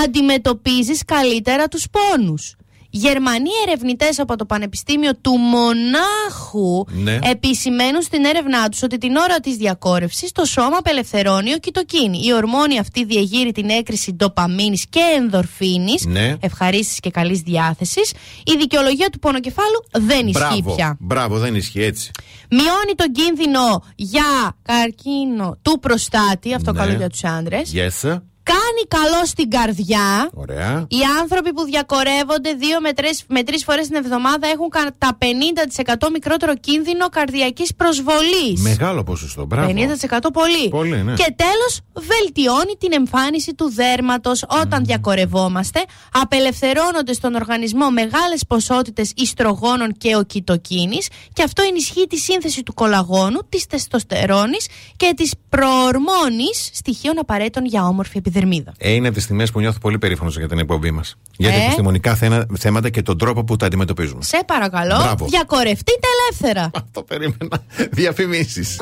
Αντιμετωπίζεις καλύτερα τους πόνους. Γερμανοί ερευνητές από το Πανεπιστήμιο του Μονάχου ναι. επισημαίνουν στην έρευνά τους ότι την ώρα της διακόρευσης το σώμα απελευθερώνει οκιτοκίνη. Η ορμόνη αυτή διεγείρει την έκρηση ντοπαμίνης και ενδορφίνης, ναι. ευχαρίστησης και καλής διάθεσης. Η δικαιολογία του πονοκεφάλου δεν ισχύει μπράβο, πια. Μπράβο, δεν ισχύει έτσι. Μειώνει τον κίνδυνο για καρκίνο του προστάτη, αυτό ναι. καλό για τους άντρες. Yes. Κάνει καλό στην καρδιά. Ωραία. Οι άνθρωποι που διακορεύονται δύο με τρεις φορές την εβδομάδα έχουν κατά πενήντα τοις εκατό μικρότερο κίνδυνο καρδιακής προσβολής. Μεγάλο ποσοστό, μπράβο. πενήντα τοις εκατό πολύ. Πολύ ναι. Και τέλος, βελτιώνει την εμφάνιση του δέρματος. Όταν mm. διακορευόμαστε, απελευθερώνονται στον οργανισμό μεγάλες ποσότητες ιστρογόνων και οκιτοκίνης και αυτό ενισχύει τη σύνθεση του κολαγόνου, της τεστοστερόνης και της προορμόνης, στοιχείων απαραίτητων για όμορφη επιδερμίδα. Ε, είναι από τις τιμές που νιώθω πολύ περήφανος για την εκπομπή μας. Για τα ε. επιστημονικά θέματα και τον τρόπο που τα αντιμετωπίζουμε. Σε παρακαλώ, μπράβο. Διακορευτείτε ελεύθερα. Αυτό περίμενα. Διαφημίσεις.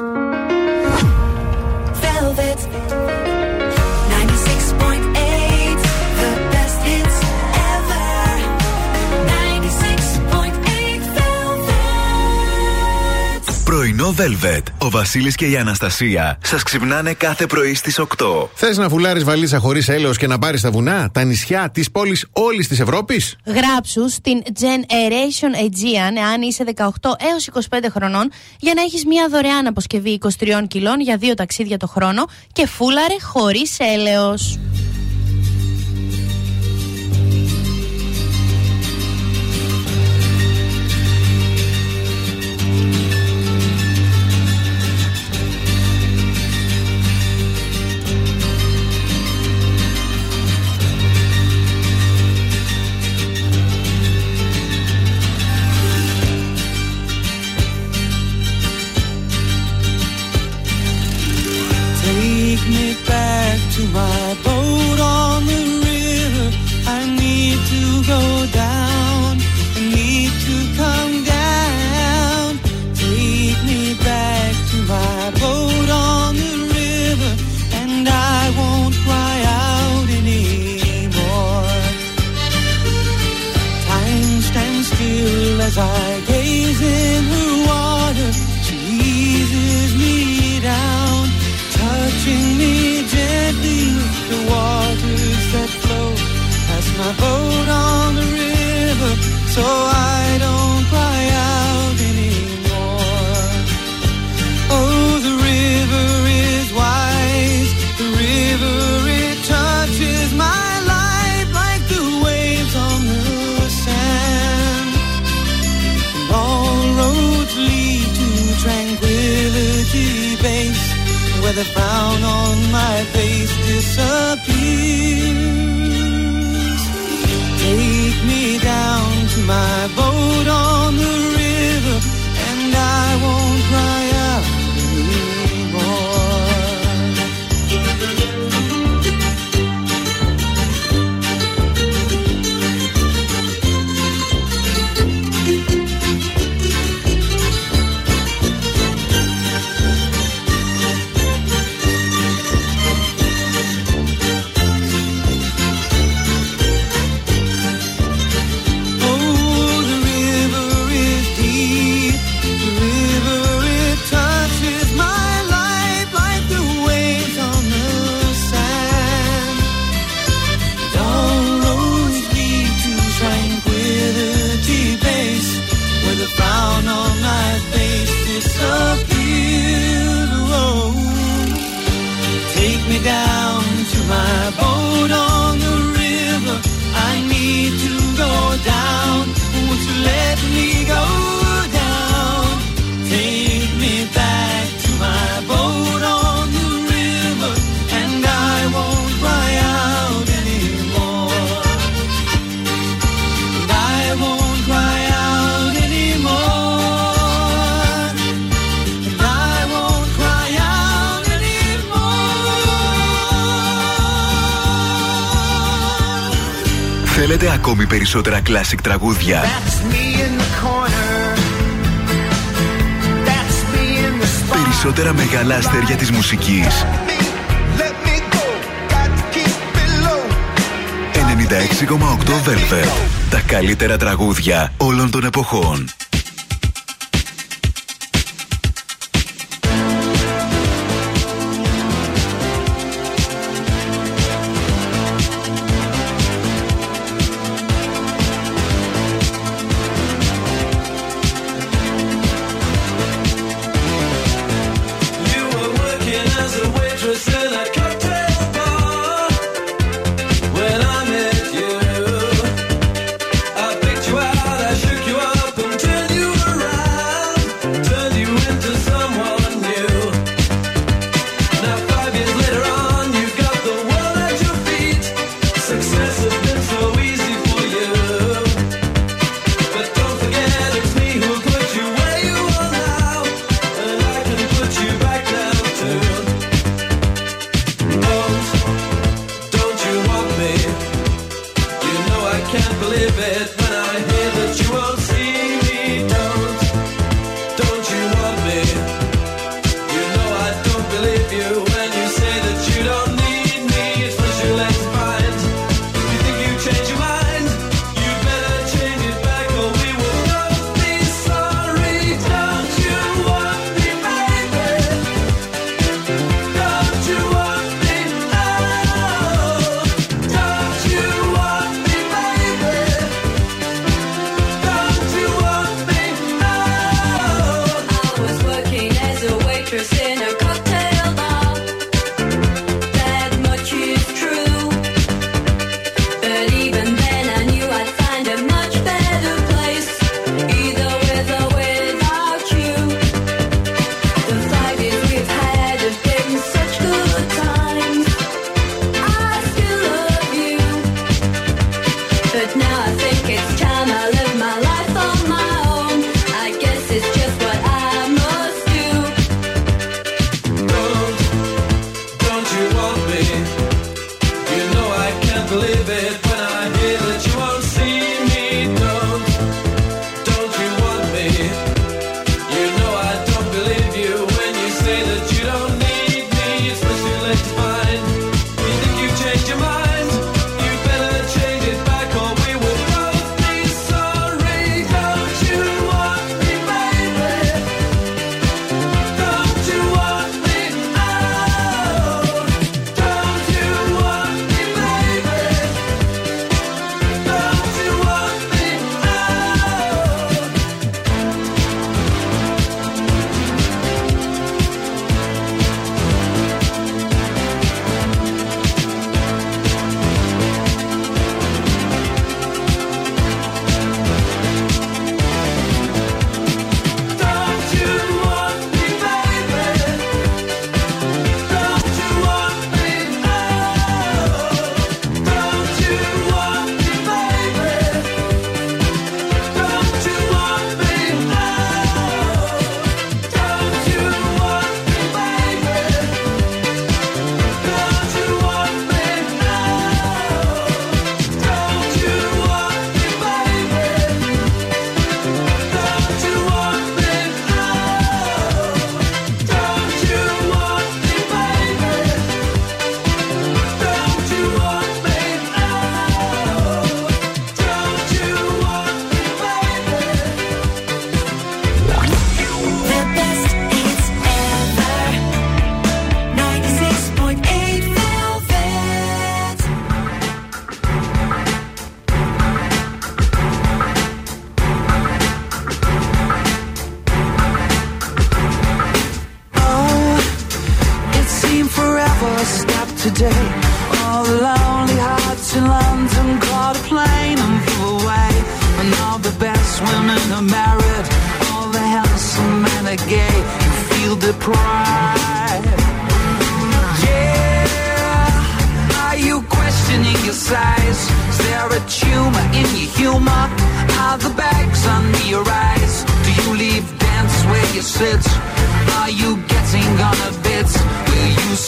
Πρωινό Velvet. Ο Βασίλης και η Αναστασία σας ξυπνάνε κάθε πρωί στις οκτώ. Θες να φουλάρεις βαλίτσα χωρίς έλεος και να πάρεις τα βουνά, τα νησιά, τις πόλεις όλης της Ευρώπης? Γράψου στην Generation Aegean, εάν είσαι δεκαοκτώ έως είκοσι πέντε χρονών, για να έχεις μια δωρεάν αποσκευή είκοσι τριών κιλών για δύο ταξίδια το χρόνο και φούλαρε χωρίς έλεος. Θέλετε ακόμη περισσότερα classic τραγούδια? Περισσότερα μεγάλα αστέρια της μουσικής. ενενήντα έξι κόμμα οκτώ Velvet. Τα καλύτερα τραγούδια όλων των εποχών.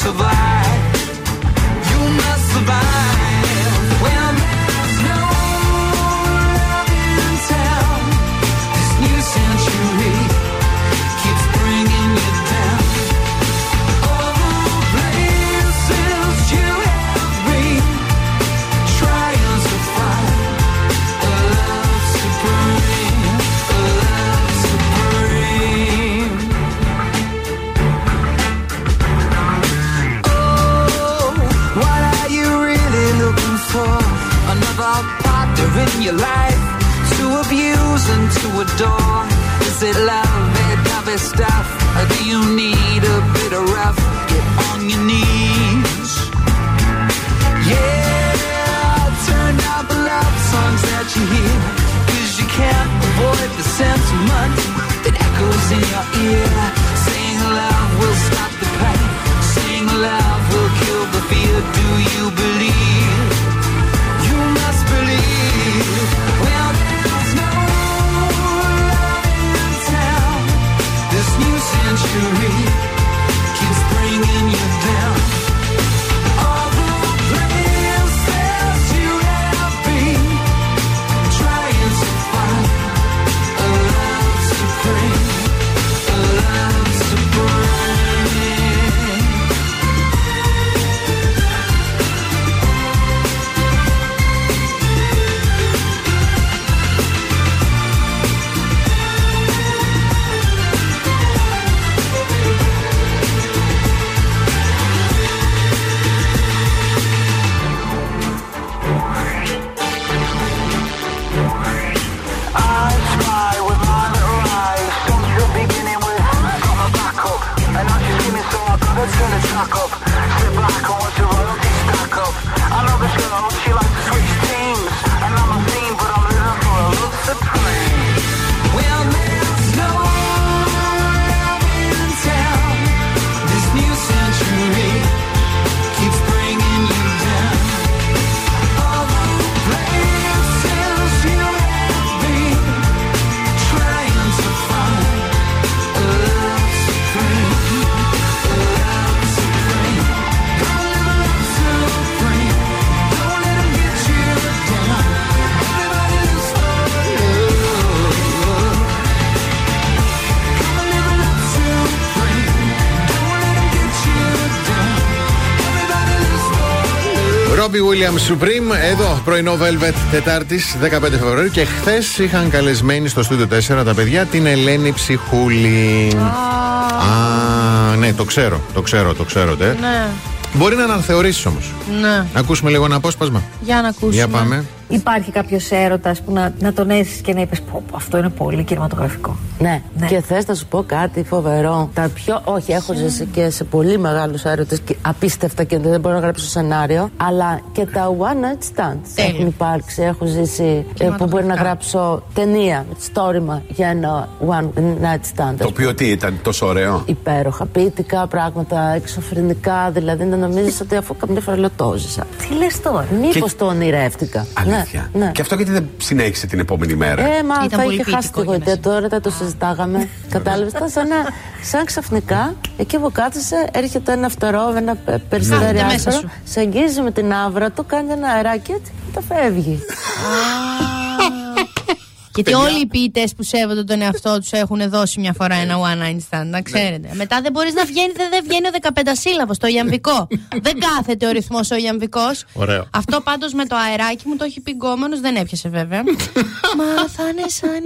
Survive. You must survive. Well, there's no your life to abuse and to adore? Is it love and other stuff? Or do you need a bit of rough? Get on your knees. Yeah, turn out the love songs that you hear, cause you can't avoid the sentiment that echoes in your ear. Sing love will stop the pain, sing love will kill the fear. Do you believe? You must believe. Well, there's no love in town. This new century keeps bringing you down. Supreme, εδώ πρωινό Velvet Τετάρτης δεκαπέντε Φεβρουαρίου, και χθες είχαν καλεσμένοι στο στούντιο τέσσερα τα παιδιά την Ελένη Ψυχούλη. Α, ναι, το ξέρω, το ξέρω, το ξέρετε. Μπορεί να αναθεωρήσεις όμως. Ναι. Να ακούσουμε λίγο ένα απόσπασμα. Για να ακούσουμε. Για πάμε. Υπάρχει κάποιος έρωτας που να, να τον έζησες και να είπες πω, πω, αυτό είναι πολύ κινηματογραφικό? Ναι. ναι. Και θες να σου πω κάτι φοβερό? Τα πιο, όχι, έχω ζήσει και σε πολύ μεγάλους έρωτες και απίστευτα και δεν μπορώ να γράψω σενάrio, αλλά και τα one night stands έχουν υπάρξει, έχω ζήσει, που μπορεί να γράψω ταινία, στόριμα για ένα one night stand. Το οποίο τι ήταν, τόσο ωραίο? Υπέροχα, ποιητικά πράγματα, εξωφρενικά, δηλαδή να νομίζεις ότι αφού καμιά φορά λωτώζησα. Τι λες τώρα? Μήπως το ονειρεύτηκα. Ναι. Και αυτό γιατί δεν συνέχισε την επόμενη μέρα? Ε, μα ήταν, θα είχε χάσει τη γοητεία τώρα, θα το συζητάγαμε. Κατάλαβες, ήταν σαν, σαν ξαφνικά εκεί που κάθεσαι, έρχεται ένα φτερό, ένα περιστέρι άσπρο, σε αγγίζει με την άβρα του, κάνει ένα αεράκι έτσι και το φεύγει. Γιατί όλοι οι ποιητές που σέβονται τον εαυτό τους έχουν δώσει μια φορά ένα one night stand, να ξέρετε. Μετά δεν μπορείς να βγαίνει, δεν βγαίνει ο δεκαπεντασύλλαβος, το ιαμβικό. Δεν κάθεται ο ρυθμός ο ιαμβικός. Αυτό πάντως με το αεράκι μου το έχει πει γκόμενος, δεν έπιασε βέβαια. Μα θα είναι σαν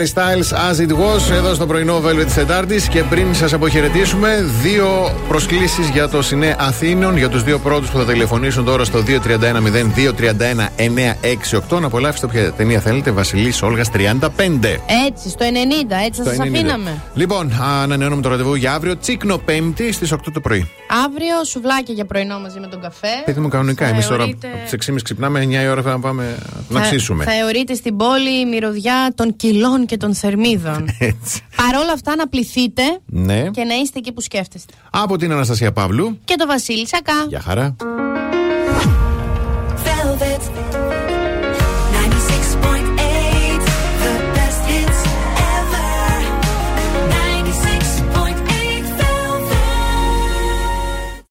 Harry Styles As It Was εδώ στο πρωινό Velvet της Τετάρτης. Και πριν σας αποχαιρετήσουμε, δύο προσκλήσεις για το Σινέ Αθήνων για τους δύο πρώτους που θα τηλεφωνήσουν τώρα στο δύο τρία ένα μηδέν δύο τρία ένα εννιά έξι οκτώ. Να απολαύσετε όποια ταινία θέλετε. Βασιλής Όλγας τριάντα πέντε. Έτσι, στο ενενήντα, έτσι θα σας αφήναμε. Λοιπόν, ανανεώνουμε το ραντεβού για αύριο, τσίκνο Πέμπτη στις οκτώ το πρωί. Αύριο σουβλάκια για πρωινό μαζί με τον καφέ. Παιδί μου, κανονικά. Εμείς τώρα από τις έξι και μισή ξυπνάμε, εννιά η ώρα θα πάμε να ξύσουμε. Θεωρείται στην πόλη η μυρωδιά των κιλών και των θερμίδων. Παρόλα αυτά, να πληθείτε ναι. και να είστε εκεί που σκέφτεστε. Από την Αναστασία Παύλου και το Βασίλη Σακά. Γεια χαρά.